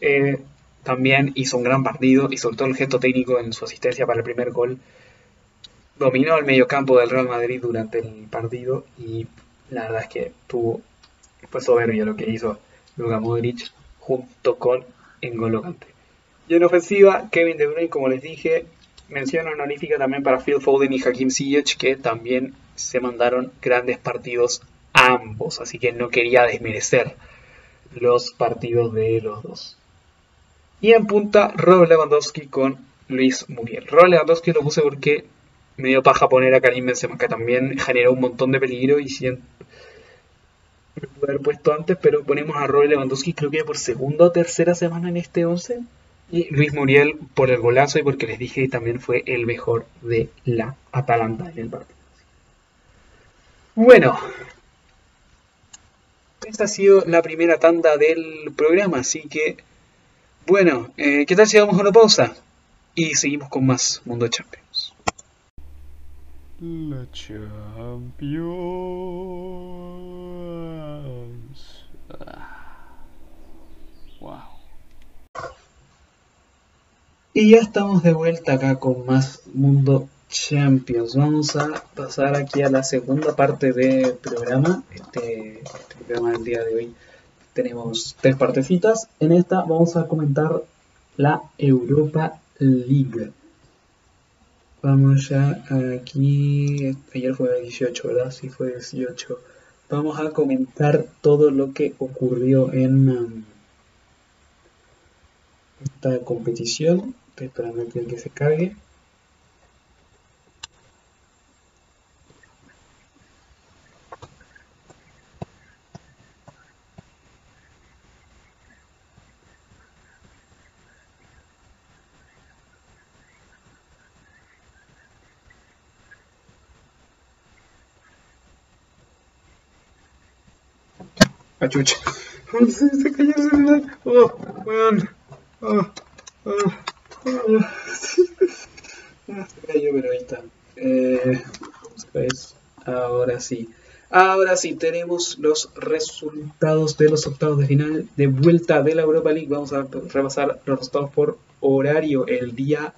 también hizo un gran partido, y sobre todo el gesto técnico en su asistencia para el primer gol. Dominó el mediocampo del Real Madrid durante el partido, y la verdad es que fue soberbio lo que hizo Luka Modric junto con N'Golo Kanté. Y en ofensiva, Kevin De Bruyne, como les dije, mención honorífica también para Phil Foden y Hakim Ziyech, que también se mandaron grandes partidos ambos, así que no quería desmerecer los partidos de los dos. Y en punta, Rob Lewandowski con Luis Muriel. Rob Lewandowski lo puse porque me dio paja poner a Karim Benzema, que también generó un montón de peligro, y haber puesto antes, pero ponemos a Robert Lewandowski, creo que por segunda o tercera semana en este 11, y Luis Muriel por el golazo y porque les dije también fue el mejor de la Atalanta en el partido. Bueno, esta ha sido la primera tanda del programa, así que bueno, ¿qué tal si vamos a una pausa? Y seguimos con más Mundo Champions. La Champions. Wow. Y ya estamos de vuelta acá con más Mundo Champions. Vamos a pasar aquí a la segunda parte del programa. Este programa del día de hoy tenemos 3 partecitas. En esta vamos a comentar la Europa League. Vamos ya aquí, ayer fue 18, ¿verdad? Sí, fue 18. Vamos a comentar todo lo que ocurrió en esta competición. Estoy esperando que se cargue. Achucha. Se cayó el celular. Oh, weón. Se cayó, pero ahí está. Pues, ahora sí. Ahora sí, tenemos los resultados de los octavos de final de vuelta de la Europa League. Vamos a repasar los resultados por horario. El día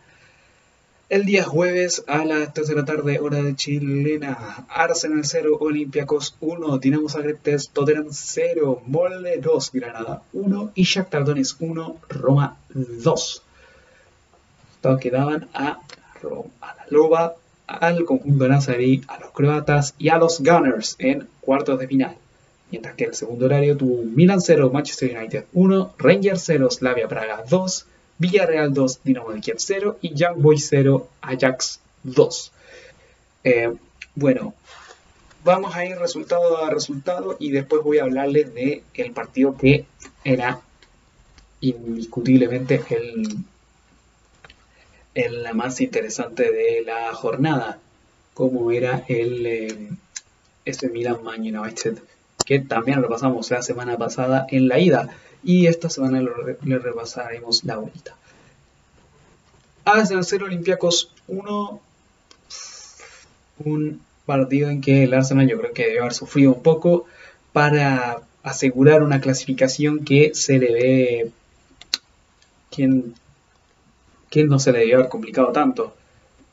jueves a las 3 de la tarde, hora de chilena. Arsenal 0, Olympiacos 1, Dinamo Zagreb 3, Tottenham 0, Molde 2, Granada 1 y Shakhtar Donetsk 1, Roma 2. Resultados que daban a Roma, a la Loba, al conjunto nazarí, a los croatas y a los Gunners en cuartos de final. Mientras que el segundo horario tuvo Milan 0, Manchester United 1, Rangers 0, Slavia Praga 2, Villarreal 2, Dinamo de Kiev 0 y Young Boys 0, Ajax 2. Bueno, vamos a ir resultado a resultado y después voy a hablarles del partido que era indiscutiblemente la más interesante de la jornada, como era este Milan Man United, que también repasamos la semana pasada en la ida, y esta semana le repasaremos la vuelta. Arsenal 0, Olympiacos 1, un partido en que el Arsenal yo creo que debió haber sufrido un poco para asegurar una clasificación que se le ve que no se le debió haber complicado tanto,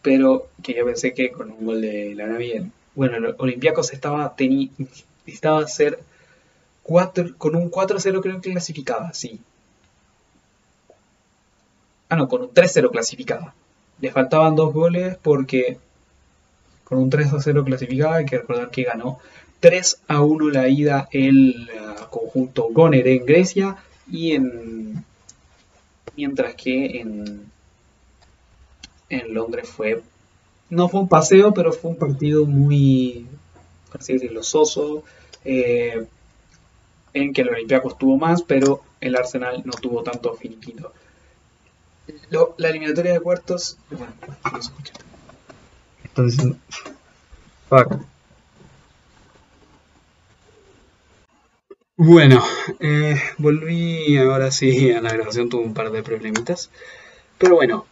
pero que yo pensé que con un gol de la Navidad. Bueno, el Olympiacos estaba a ser 4, con un 4-0 creo que clasificaba, sí. Ah, no, con un 3-0 clasificaba. Le faltaban 2 goles porque con un 3-0 clasificaba. Hay que recordar que ganó 3-1 la ida el conjunto Goner en Grecia, y mientras que en Londres no fue un paseo, pero fue un partido muy, por así decirlo, soso, en que el Olympiacos tuvo más, pero el Arsenal no tuvo tanto finiquito. La eliminatoria de cuartos, bueno, no escucha. Están diciendo fuck. Bueno, volví ahora sí a la grabación, tuve un par de problemitas, pero bueno.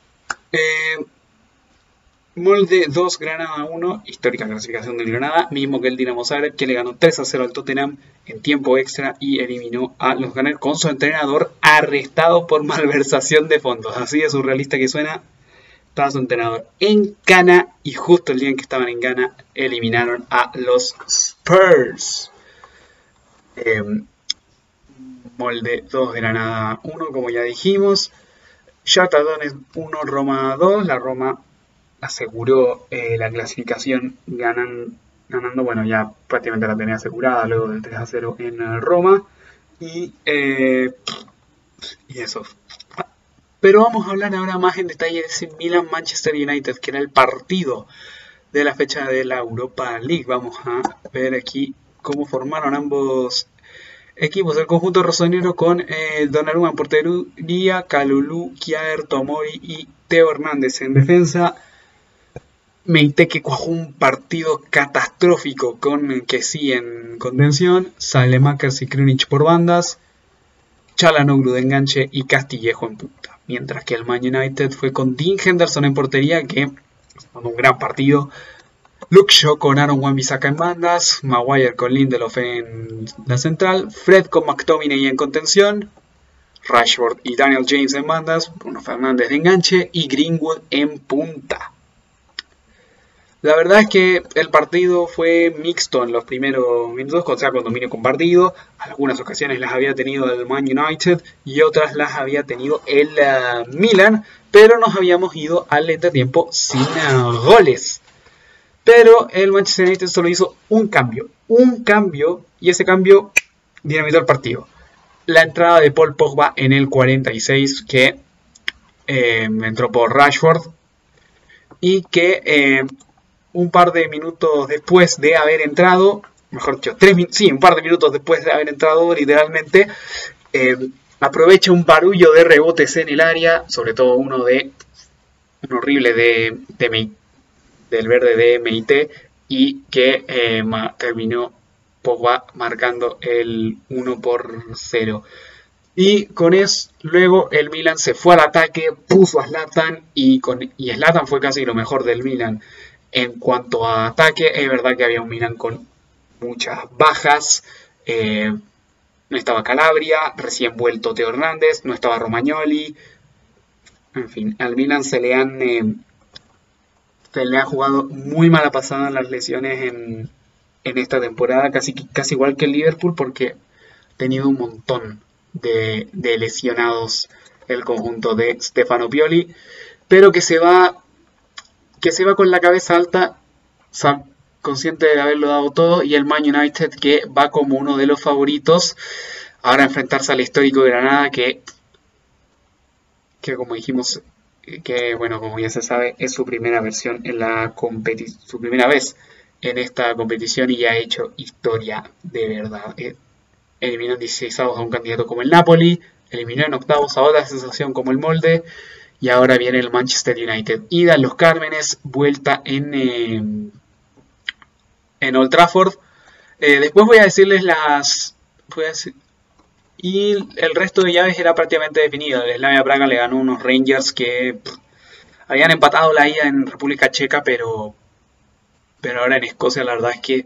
Molde 2, Granada 1, histórica clasificación del Granada, mismo que el Dinamo Zagreb, que le ganó 3-0 al Tottenham en tiempo extra y eliminó a los Gunners con su entrenador arrestado por malversación de fondos. Así de surrealista que suena, estaba su entrenador en Ghana y justo el día en que estaban en Ghana eliminaron a los Spurs. Molde 2, Granada 1, como ya dijimos. Shakhtar Donetsk 1, Roma 2, la Roma aseguró la clasificación ganando, bueno, ya prácticamente la tenía asegurada luego del 3-0 en Roma, y eso. Pero vamos a hablar ahora más en detalle de ese Milan-Manchester United, que era el partido de la fecha de la Europa League. Vamos a ver aquí cómo formaron ambos equipos. El conjunto rosonero con Donnarumma en portería, Kalulu, Kjaer, Tomori y Teo Hernández en defensa. Meiteke cuajó un partido catastrófico con Kessie en contención, Saelemaekers y Krunic por bandas, Çalhanoğlu de enganche y Castillejo en punta. Mientras que el Man United fue con Dean Henderson en portería, que fue un gran partido, Luke Shaw con Aaron Wan-Bissaka en bandas, Maguire con Lindelof en la central, Fred con McTominay en contención, Rashford y Daniel James en bandas, Bruno Fernández de enganche y Greenwood en punta. La verdad es que el partido fue mixto en los primeros minutos, o sea, con dominio compartido. Algunas ocasiones las había tenido el Man United y otras las había tenido el Milan, pero nos habíamos ido al entretiempo sin goles. Pero el Manchester United solo hizo un cambio, y ese cambio dinamitó el partido. La entrada de Paul Pogba en el 46, que entró por Rashford, y que un par de minutos después de haber entrado, mejor dicho, un par de minutos después de haber entrado, literalmente, aprovecha un barullo de rebotes en el área, sobre todo un horrible del verde de MIT, y que terminó Pogba marcando el 1-0. Y con eso, luego el Milan se fue al ataque, puso a Zlatan y Zlatan fue casi lo mejor del Milan. En cuanto a ataque, es verdad que había un Milan con muchas bajas. No estaba Calabria, recién vuelto Teo Hernández, no estaba Romagnoli. En fin, al Milan se le han jugado muy mala pasada las lesiones en esta temporada, casi igual que el Liverpool, porque ha tenido un montón de lesionados el conjunto de Stefano Pioli, pero que se va con la cabeza alta, consciente de haberlo dado todo, y el Man United que va como uno de los favoritos ahora a enfrentarse al histórico Granada que como dijimos, que bueno, como ya se sabe, es su primera vez en esta competición y ya ha hecho historia de verdad. Eliminó en 16avos a un candidato como el Napoli, eliminó en 8avos a otra sensación como el Molde, y ahora viene el Manchester United. Ida en Los Cármenes, vuelta en Old Trafford. Después voy a decirles y el resto de llaves era prácticamente definido. El Slavia Praga le ganó unos Rangers que habían empatado la ida en República Checa, pero ahora en Escocia la verdad es que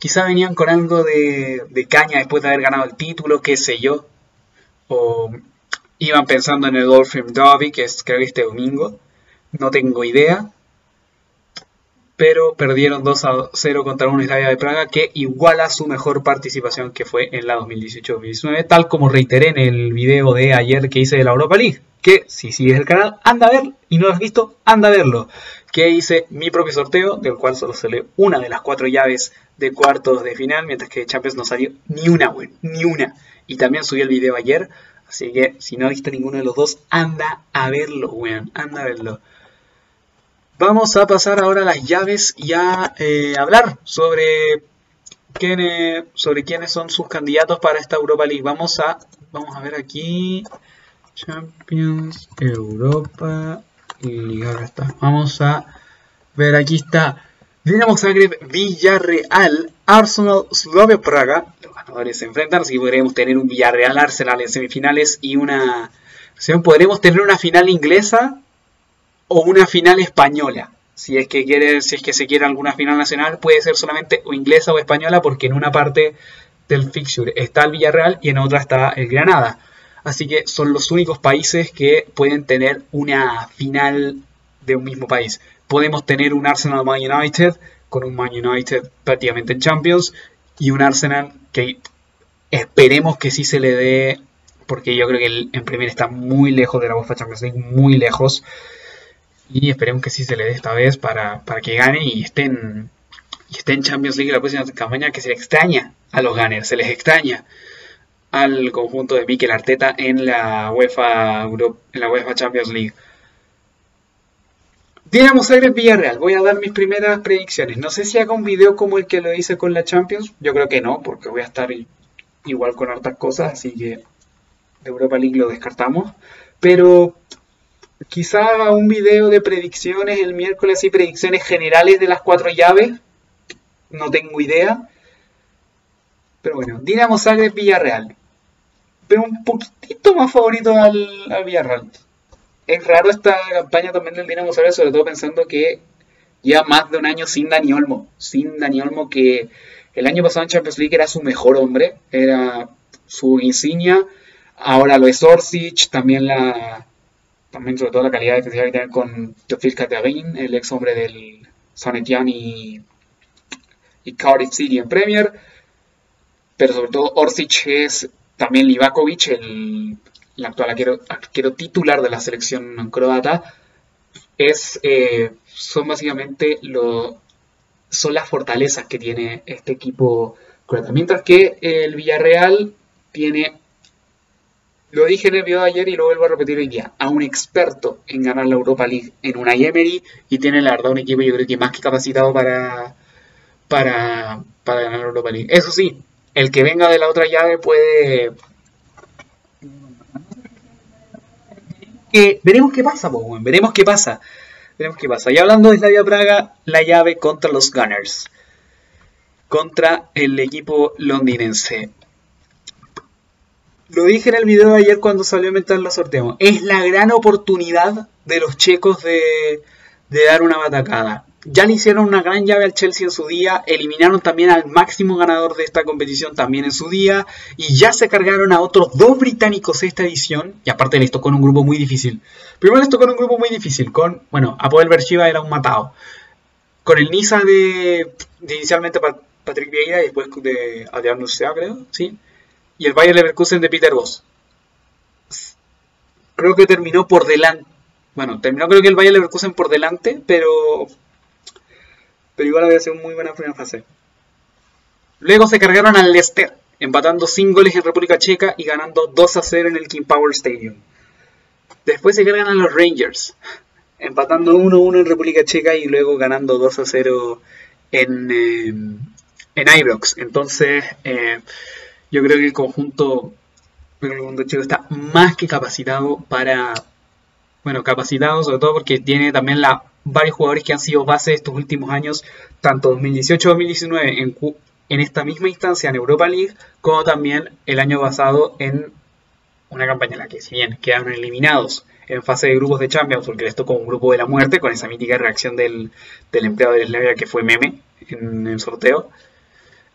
quizá venían con algo de caña después de haber ganado el título, qué sé yo. O iban pensando en el Oldham Derby, que es creo que este domingo. No tengo idea. Pero perdieron 2-0 contra un Slavia de Praga que iguala su mejor participación, que fue en la 2018-2019, tal como reiteré en el video de ayer que hice de la Europa League, que si sigues el canal, anda a ver, y no lo has visto, anda a verlo, que hice mi propio sorteo, del cual solo salió una de las 4 llaves de cuartos de final, mientras que de Champions no salió ni una, güey, ni una, y también subí el video ayer, así que si no has visto ninguno de los dos, anda a verlo, güey, anda a verlo. Vamos a pasar ahora a las llaves y a hablar sobre quiénes son sus candidatos para esta Europa League. Vamos a ver aquí. Champions Europa League. Ahora está. Vamos a ver, aquí está. Dinamo Zagreb, Villarreal, Arsenal, Slavia Praga. Los ganadores se enfrentan, así que podríamos tener un Villarreal-Arsenal en semifinales y una... Podremos tener una final inglesa o una final española. Si es que se quiere alguna final nacional, puede ser solamente o inglesa o española, porque en una parte del fixture está el Villarreal y en otra está el Granada. Así que son los únicos países que pueden tener una final de un mismo país. Podemos tener un Arsenal-Man United, con un Man United prácticamente en Champions, y un Arsenal que esperemos que sí se le dé, porque yo creo que en Premier está muy lejos de la UEFA Champions League, muy lejos. Y esperemos que sí se le dé esta vez para que gane y esté en Champions League la próxima campaña, que se le extraña a los Gunners, se les extraña al conjunto de Mikel Arteta en la UEFA Champions League. Dinamo Zagreb, Villarreal. Voy a dar mis primeras predicciones. No sé si haga un video como el que lo hice con la Champions. Yo creo que no, porque voy a estar igual con hartas cosas, así que de Europa League lo descartamos. Pero... quizá haga un video de predicciones el miércoles y predicciones generales de las 4 llaves. No tengo idea. Pero bueno, Dinamo Zagreb, Villarreal. Pero un poquitito más favorito al Villarreal. Es raro esta campaña también del Dinamo Zagreb, sobre todo pensando que lleva más de un año sin Dani Olmo. Sin Dani Olmo, que el año pasado en Champions League era su mejor hombre. Era su insignia. Ahora lo es Orsic, también sobre todo la calidad defensiva que tiene con Théophile Catherine, el ex hombre del Saint Etienne y Cardiff City en Premier, pero sobre todo Orsic es también Livakovic, el actual arquero titular de la selección croata. Son básicamente son las fortalezas que tiene este equipo croata, mientras que el Villarreal tiene... Lo dije en el video de ayer y lo vuelvo a repetir hoy día. A un experto en ganar la Europa League en Unai Emery. Y tiene la verdad un equipo, yo creo que más que capacitado para ganar la Europa League. Eso sí, el que venga de la otra llave puede... veremos qué pasa, Bowen. Veremos qué pasa. Veremos qué pasa. Y hablando de Slavia Praga, la llave contra los Gunners. contra el equipo londinense. Lo dije en el video de ayer cuando salió mientras lo sorteamos. Es la gran oportunidad de los checos de dar una batacada. Ya le hicieron una gran llave al Chelsea en su día, eliminaron también al máximo ganador de esta competición también en su día, y ya se cargaron a otros dos británicos esta edición, y aparte les tocó en un grupo muy difícil. Primero les tocó en un grupo muy difícil, con, bueno, Apoel Beersheba era un matado, con el Niza de inicialmente Patrick Vieira y después de Adrián Lucea, creo, ¿sí? Y el Bayer Leverkusen de Peter Bosz. Creo que terminó por delante, bueno, terminó creo que el Bayer Leverkusen por delante, pero igual había sido muy buena primera fase. Luego se cargaron al Leicester, empatando 5 goles en República Checa y ganando 2-0 en el King Power Stadium. Después se cargan a los Rangers, empatando 1-1 en República Checa y luego ganando 2-0 en Ibrox. Entonces, yo creo que el conjunto checo está más que capacitado para... Bueno, capacitado sobre todo porque tiene también la... varios jugadores que han sido base estos últimos años, tanto 2018-2019 en esta misma instancia en Europa League, como también el año pasado en una campaña en la que si bien quedaron eliminados en fase de grupos de Champions, porque les tocó un grupo de la muerte, con esa mítica reacción del empleado de Slavia que fue meme en el sorteo,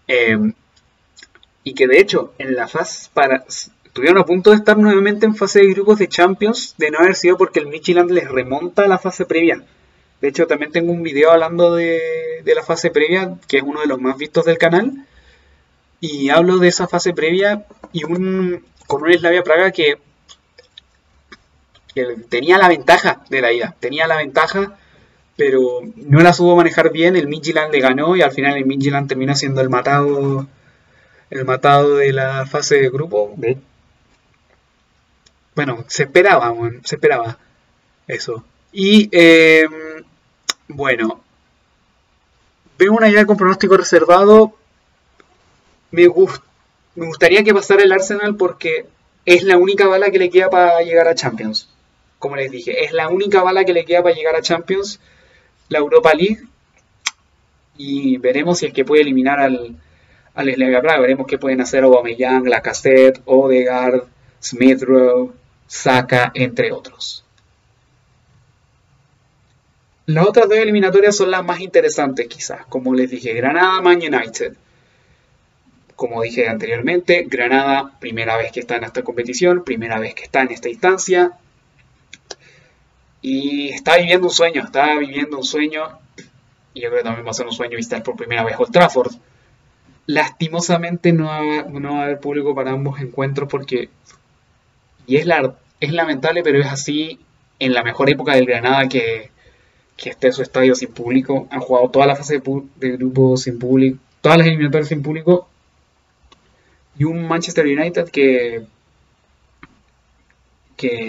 y que de hecho en la fase para... Estuvieron a punto de estar nuevamente en fase de grupos de Champions, de no haber sido porque el Midtjylland les remonta a la fase previa. De hecho, también tengo un video hablando de la fase previa, que es uno de los más vistos del canal. Y hablo de esa fase previa y con un Slavia Praga que tenía la ventaja de la ida. Tenía la ventaja, pero no la supo manejar bien. El Midtjylland le ganó y al final el Midtjylland terminó siendo el matado de la fase de grupo. Bueno, se esperaba eso. Y... bueno, veo una llave con pronóstico reservado. Me gustaría que pasara el Arsenal porque es la única bala que le queda para llegar a Champions. Como les dije, es la única bala que le queda para llegar a Champions, la Europa League. Y veremos si es que puede eliminar al Slavia Praga. Veremos qué pueden hacer Aubameyang, Lacazette, Odegaard, Smith-Rowe, Saka, entre otros. Las otras dos eliminatorias son las más interesantes quizás, como les dije, Granada-Man United. Como dije anteriormente, Granada, primera vez que está en esta competición, primera vez que está en esta instancia. Y está viviendo un sueño, y yo creo que también va a ser un sueño visitar por primera vez Old Trafford. Lastimosamente no va a haber público para ambos encuentros porque, y es lamentable, pero es así en la mejor época del Granada que esté su estadio sin público. Han jugado toda la fase de grupo sin público, todas las eliminatorias sin público, y un Manchester United que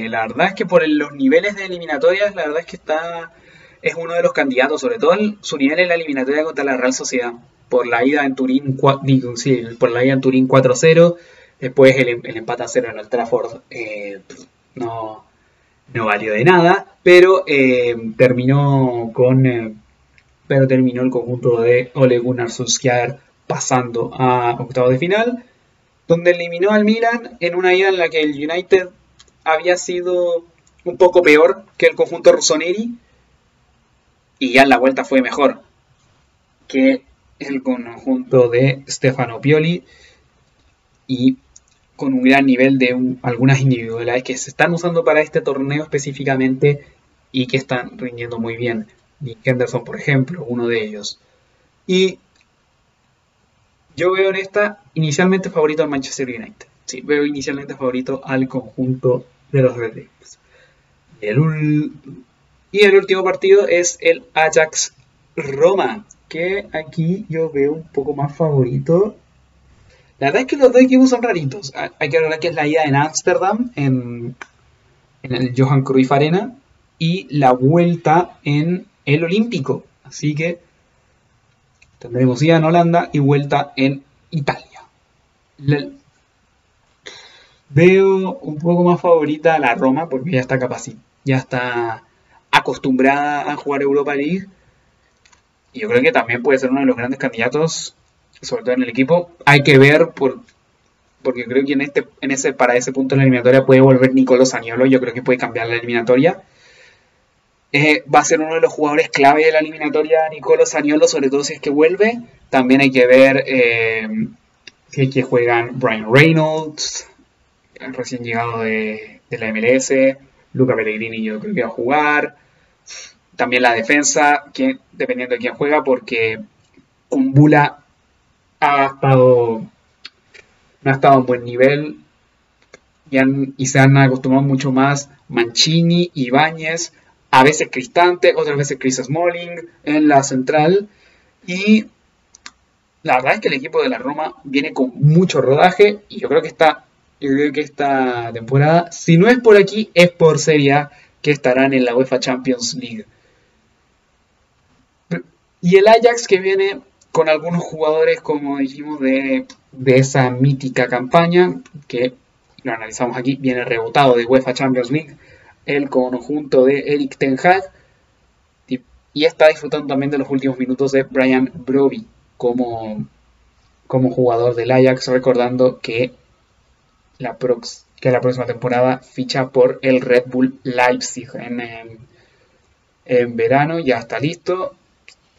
la verdad es que por los niveles de eliminatorias, la verdad es que es uno de los candidatos, sobre todo su nivel en la eliminatoria contra la Real Sociedad, por la ida en Turín 4-0, después el empate a 0 en Old Trafford no valió de nada, pero terminó el conjunto de Ole Gunnar Solskjaer pasando a octavos de final, donde eliminó al Milan en una ida en la que el United había sido un poco peor que el conjunto rossoneri, y ya en la vuelta fue mejor que el conjunto de Stefano Pioli, y con un gran nivel de algunas individualidades que se están usando para este torneo específicamente y que están rindiendo muy bien. Nick Henderson, por ejemplo, uno de ellos. Y yo veo en esta inicialmente favorito al Manchester United. Sí, veo inicialmente favorito al conjunto de los Red Devils. Y el último partido es el Ajax-Roma, que aquí yo veo un poco más favorito. La verdad es que los dos equipos son raritos. Hay que hablar que es la ida en Ámsterdam, en el Johan Cruyff Arena, y la vuelta en el Olímpico. Así que tendremos ida en Holanda y vuelta en Italia. Veo un poco más favorita a la Roma, porque ya está capacitada, ya está acostumbrada a jugar Europa League. Y yo creo que también puede ser uno de los grandes candidatos sobre todo en el equipo. Hay que ver, porque creo que para ese punto de la eliminatoria puede volver Nicolò Zaniolo. Yo creo que puede cambiar la eliminatoria. Va a ser uno de los jugadores clave de la eliminatoria Nicolò Zaniolo, sobre todo si es que vuelve. También hay que ver si es que juegan Brian Reynolds, recién llegado de la MLS. Luca Pellegrini yo creo que va a jugar. También la defensa, dependiendo de quién juega, porque Kumbula no ha estado en buen nivel y se han acostumbrado mucho más Mancini, Ibáñez, a veces Cristante, otras veces Chris Smalling en la central. Y la verdad es que el equipo de la Roma viene con mucho rodaje y yo creo que esta temporada, si no es por aquí, es por Serie A, que estarán en la UEFA Champions League. Y el Ajax, que viene con algunos jugadores, como dijimos, de esa mítica campaña, que lo analizamos aquí, viene rebotado de UEFA Champions League, el conjunto de Erik ten Hag, y está disfrutando también de los últimos minutos de Brian Brobby como jugador del Ajax, recordando que la próxima temporada ficha por el Red Bull Leipzig en verano. Ya está listo.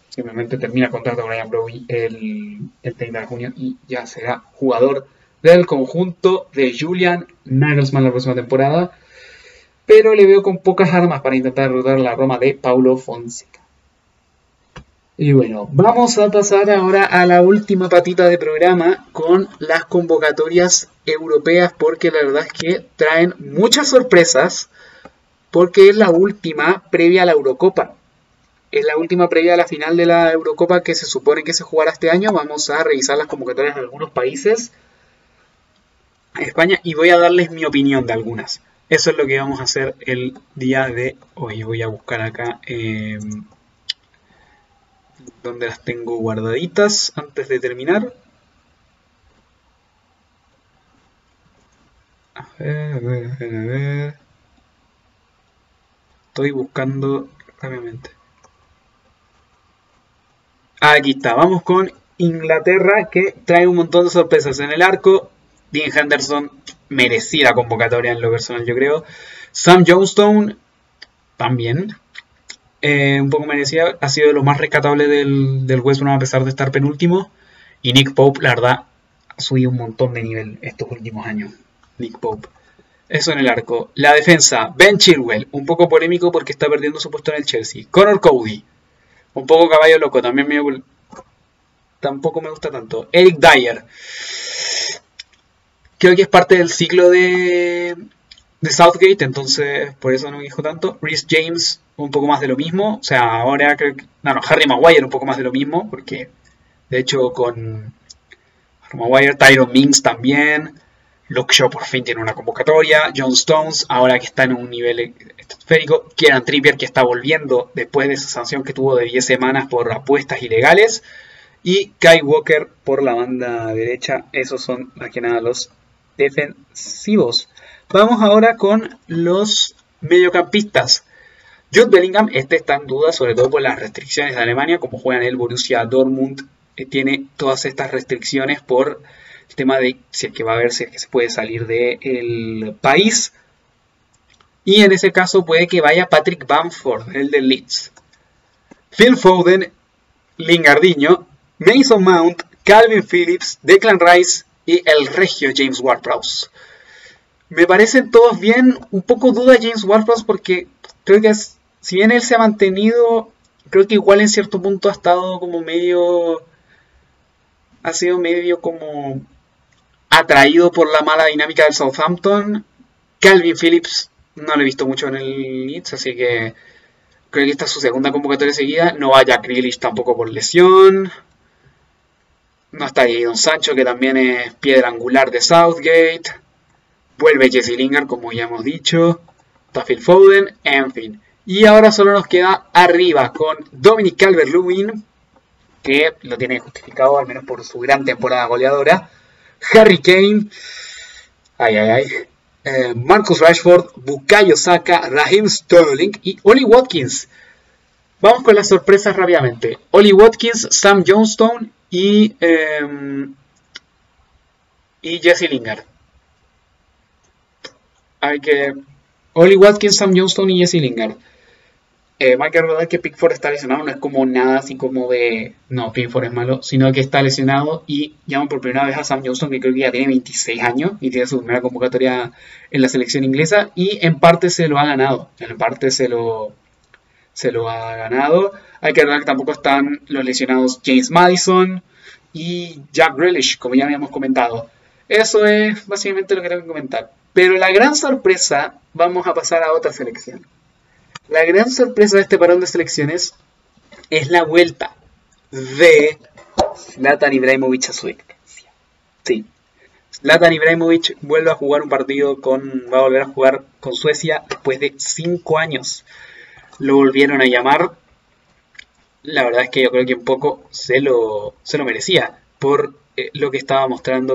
Simplemente termina el contrato con Brian Brobby el 30 de junio y ya será jugador del conjunto de Julian Nagelsmann la próxima temporada. Pero le veo con pocas armas para intentar derrotar la Roma de Paulo Fonseca. Y bueno, vamos a pasar ahora a la última patita de programa con las convocatorias europeas, porque la verdad es que traen muchas sorpresas, porque es la última previa a la Eurocopa. Es la última previa a la final de la Eurocopa que se supone que se jugará este año. Vamos a revisar las convocatorias de algunos países, España, y voy a darles mi opinión de algunas. Eso es lo que vamos a hacer el día de hoy. Voy a buscar acá donde las tengo guardaditas antes de terminar. A ver. Estoy buscando rápidamente. Aquí está. Vamos con Inglaterra, que trae un montón de sorpresas en el arco. Dean Henderson, merecida convocatoria en lo personal, yo creo. Sam Johnstone, también. Un poco merecida, ha sido de los más rescatables del West Brom a pesar de estar penúltimo. Y Nick Pope, la verdad, ha subido un montón de nivel estos últimos años. Nick Pope. Eso en el arco. La defensa, Ben Chilwell, un poco polémico porque está perdiendo su puesto en el Chelsea. Connor Cody, un poco caballo loco, también tampoco me gusta tanto. Eric Dyer, creo que es parte del ciclo de Southgate, entonces por eso no me dijo tanto. Reece James, un poco más de lo mismo. O sea, ahora creo que... No, Harry Maguire, un poco más de lo mismo, porque de hecho con Harry Maguire, Tyrone Mings también. Luke Shaw por fin tiene una convocatoria. John Stones, ahora que está en un nivel estratosférico. Kieran Trippier, que está volviendo después de esa sanción que tuvo de 10 semanas por apuestas ilegales. Y Kai Walker por la banda derecha. Esos son más que nada los defensivos. Vamos ahora con los mediocampistas. Jude Bellingham, este está en duda, sobre todo por las restricciones de Alemania, como juegan el Borussia Dortmund, tiene todas estas restricciones por el tema de si es que va a haber, si es que se puede salir del país. Y en ese caso puede que vaya Patrick Bamford, el de Leeds. Phil Foden, Lingardinho, Mason Mount, Calvin Phillips, Declan Rice y el regio James Ward-Prowse. Me parecen todos bien, un poco duda James Ward-Prowse porque creo que si bien él se ha mantenido, creo que igual en cierto punto ha estado como medio... Ha sido medio como atraído por la mala dinámica del Southampton. Calvin Phillips no lo he visto mucho en el Leeds, así que creo que esta es su segunda convocatoria seguida. No vaya Grealish tampoco por lesión. No está Jadon Sancho, que también es piedra angular de Southgate. Vuelve Jesse Lingard, como ya hemos dicho. Está Phil Foden, en fin. Y ahora solo nos queda arriba con Dominic Calvert-Lewin, que lo tiene justificado, al menos por su gran temporada goleadora. Harry Kane, Marcus Rashford, Bukayo Saka, Raheem Sterling y Oli Watkins. Vamos con las sorpresas rápidamente. Oli Watkins, Sam Johnstone y Jesse Lingard. Hay que... Oli Watkins, Sam Johnstone y Jesse Lingard. Hay que recordar que Pickford está lesionado, no es como nada así como de... No, Pickford es malo, sino que está lesionado y llaman por primera vez a Sam Johnstone, que creo que ya tiene 26 años y tiene su primera convocatoria en la selección inglesa, y en parte se lo ha ganado, en parte se lo ha ganado. Hay que recordar que tampoco están los lesionados James Maddison y Jack Grealish, como ya habíamos comentado. Eso es básicamente lo que tengo que comentar. Pero la gran sorpresa, vamos a pasar a otra selección. La gran sorpresa de este parón de selecciones es la vuelta de Zlatan Ibrahimović a su Suecia. Sí, Zlatan Ibrahimović vuelve a jugar un partido va a volver a jugar con Suecia después de 5 años. Lo volvieron a llamar. La verdad es que yo creo que un poco se lo merecía por lo que estaba mostrando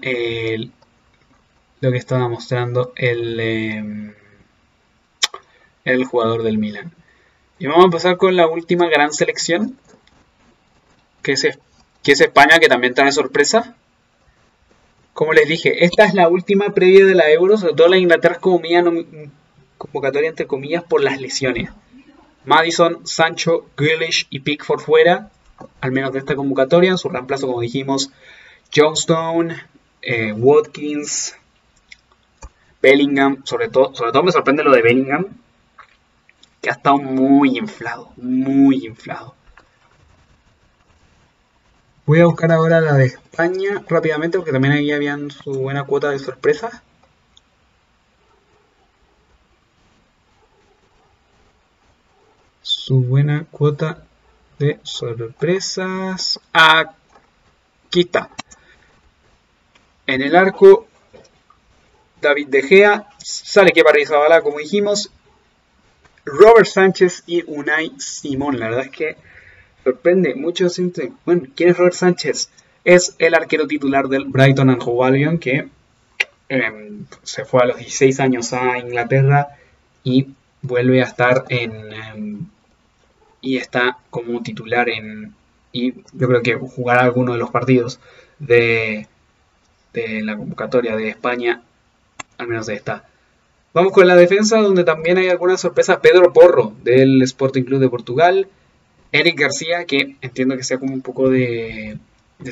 el jugador del Milan. Y vamos a empezar con la última gran selección, que es España, que también trae sorpresa. Como les dije, esta es la última previa de la Euro, sobre todo la Inglaterra convocatoria entre comillas por las lesiones. Maddison, Sancho, Grealish y Pickford fuera, al menos de esta convocatoria. Su reemplazo, como dijimos, Johnstone, Watkins, Bellingham. Sobre todo me sorprende lo de Bellingham, que ha estado muy inflado, muy inflado. Voy a buscar ahora la de España rápidamente, porque también ahí habían su buena cuota de sorpresas. Su buena cuota de sorpresas. Aquí está. En el arco, David De Gea. Sale Kepa Arrizabalaga, como dijimos. Robert Sánchez y Unai Simón. La verdad es que sorprende mucho. Bueno, ¿quién es Robert Sánchez? Es el arquero titular del Brighton and Hove Albion, que se fue a los 16 años a Inglaterra y vuelve a estar y está como titular y yo creo que jugará alguno de los partidos de la convocatoria de España, al menos de esta. Vamos con la defensa, donde también hay algunas sorpresas. Pedro Porro, del Sporting Club de Portugal. Eric García, que entiendo que sea como un poco de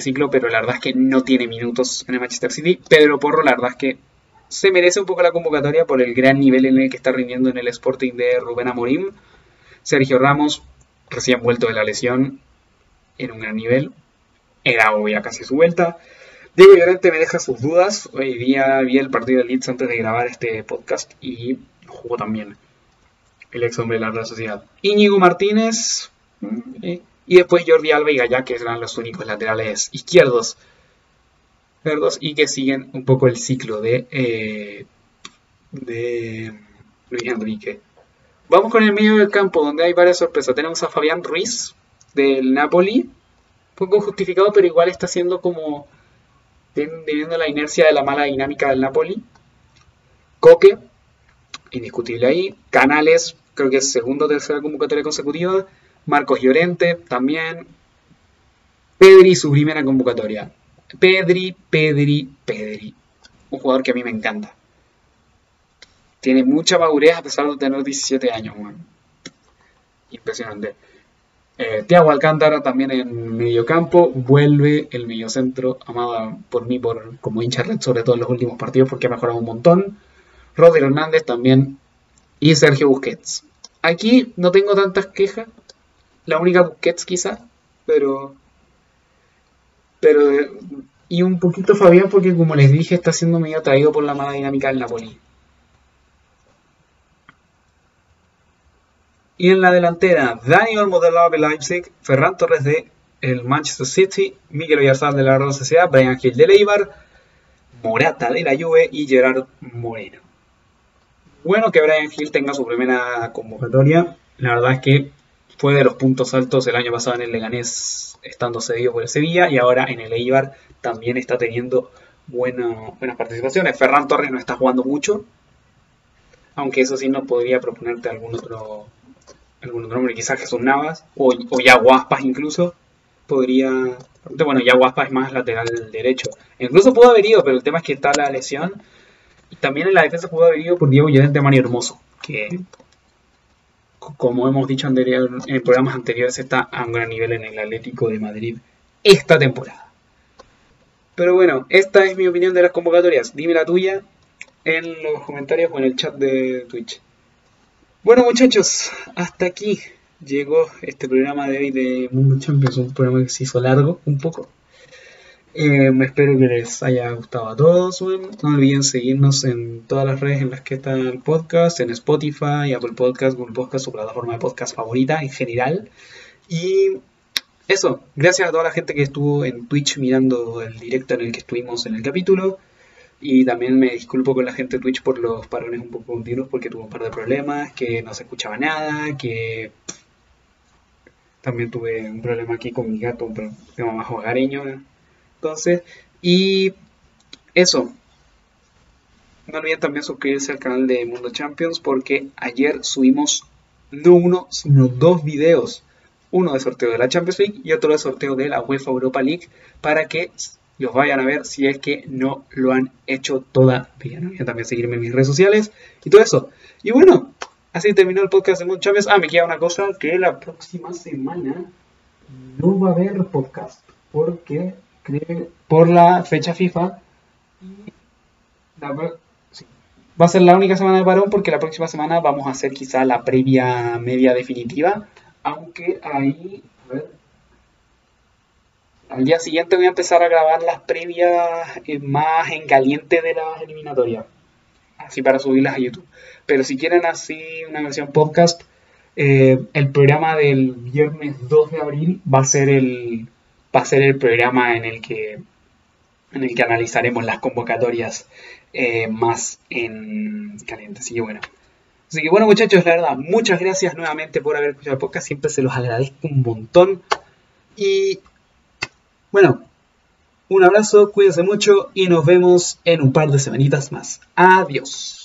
ciclo, pero la verdad es que no tiene minutos en el Manchester City. Pedro Porro, la verdad es que se merece un poco la convocatoria por el gran nivel en el que está rindiendo en el Sporting de Rubén Amorim. Sergio Ramos, recién vuelto de la lesión, en un gran nivel. Era obvia casi su vuelta. Diego Llorente me deja sus dudas. Hoy día vi el partido de Leeds antes de grabar este podcast y jugó también el ex hombre de la Real Sociedad. Íñigo Martínez y después Jordi Alba y Gallá, que serán los únicos laterales izquierdos verdes y que siguen un poco el ciclo de Luis Enrique. Vamos con el medio del campo, donde hay varias sorpresas. Tenemos a Fabián Ruiz del Napoli, un poco justificado, pero igual está siendo como... viviendo la inercia de la mala dinámica del Napoli. Coque, indiscutible ahí. Canales, creo que es segunda o tercera convocatoria consecutiva. Marcos Llorente, también. Pedri, su primera convocatoria. Pedri. Un jugador que a mí me encanta. Tiene mucha madurez a pesar de tener 17 años, bueno. Impresionante. Thiago Alcántara también en mediocampo. Vuelve el mediocentro amado por mí como hincha red, sobre todo en los últimos partidos, porque ha mejorado un montón. Rodri Hernández también y Sergio Busquets. Aquí no tengo tantas quejas. La única Busquets quizá, pero y un poquito Fabián, porque como les dije está siendo medio atraído por la mala dinámica del Napoli. Y en la delantera, Dani Olmo del RB Leipzig, Ferran Torres del Manchester City, Mikel Oyarzabal de la Real Sociedad, Bryan Gil del Eibar, Morata de la Juve y Gerard Moreno. Bueno que Bryan Gil tenga su primera convocatoria. La verdad es que fue de los puntos altos el año pasado en el Leganés, estando cedido por el Sevilla, y ahora en el Eibar también está teniendo buenas participaciones. Ferran Torres no está jugando mucho, aunque eso sí no podría proponerte algún otro nombre, quizás Jesús Navas o Yaguaspas incluso, podría Bastante bueno, ya Guaspa es más lateral derecho. Incluso pudo haber ido, pero el tema es que está la lesión. Y también en la defensa pudo haber ido por Diego Llorente, Mani Hermoso, que como hemos dicho en programas anteriores está a un gran nivel en el Atlético de Madrid esta temporada. Pero bueno, esta es mi opinión de las convocatorias. Dime la tuya en los comentarios o en el chat de Twitch. Bueno muchachos, hasta aquí llegó este programa de hoy de Mundo Champions, un programa que se hizo largo un poco. Espero que les haya gustado a todos. No olviden seguirnos en todas las redes en las que está el podcast, en Spotify, Apple Podcast, Google Podcast, su plataforma de podcast favorita en general. Y eso, gracias a toda la gente que estuvo en Twitch mirando el directo en el que estuvimos en el capítulo. Y también me disculpo con la gente de Twitch por los parones un poco continuos, porque tuve un par de problemas, que no se escuchaba nada, que también tuve un problema aquí con mi gato, un tema más hogareño. Entonces, y eso, no olviden también suscribirse al canal de Mundo Champions, porque ayer subimos no uno, sino dos videos. Uno de sorteo de la Champions League y otro de sorteo de la UEFA Europa League, para que los vayan a ver si es que no lo han hecho todavía. No olviden también seguirme en mis redes sociales y todo eso. Y bueno, así terminó el podcast de Mundo Champions. Ah, me queda una cosa, que la próxima semana no va a haber podcast, porque por la fecha FIFA sí, va a ser la única semana de parón, porque la próxima semana vamos a hacer quizá la previa media definitiva, aunque ahí al día siguiente voy a empezar a grabar las previas más en caliente de las eliminatorias, así para subirlas a YouTube. Pero si quieren así una versión podcast, el programa del viernes 2 de abril va a ser el programa en el que analizaremos las convocatorias más en caliente. Así que bueno muchachos, la verdad, muchas gracias nuevamente por haber escuchado el podcast, siempre se los agradezco un montón. Y bueno, un abrazo, cuídense mucho y nos vemos en un par de semanitas más. Adiós.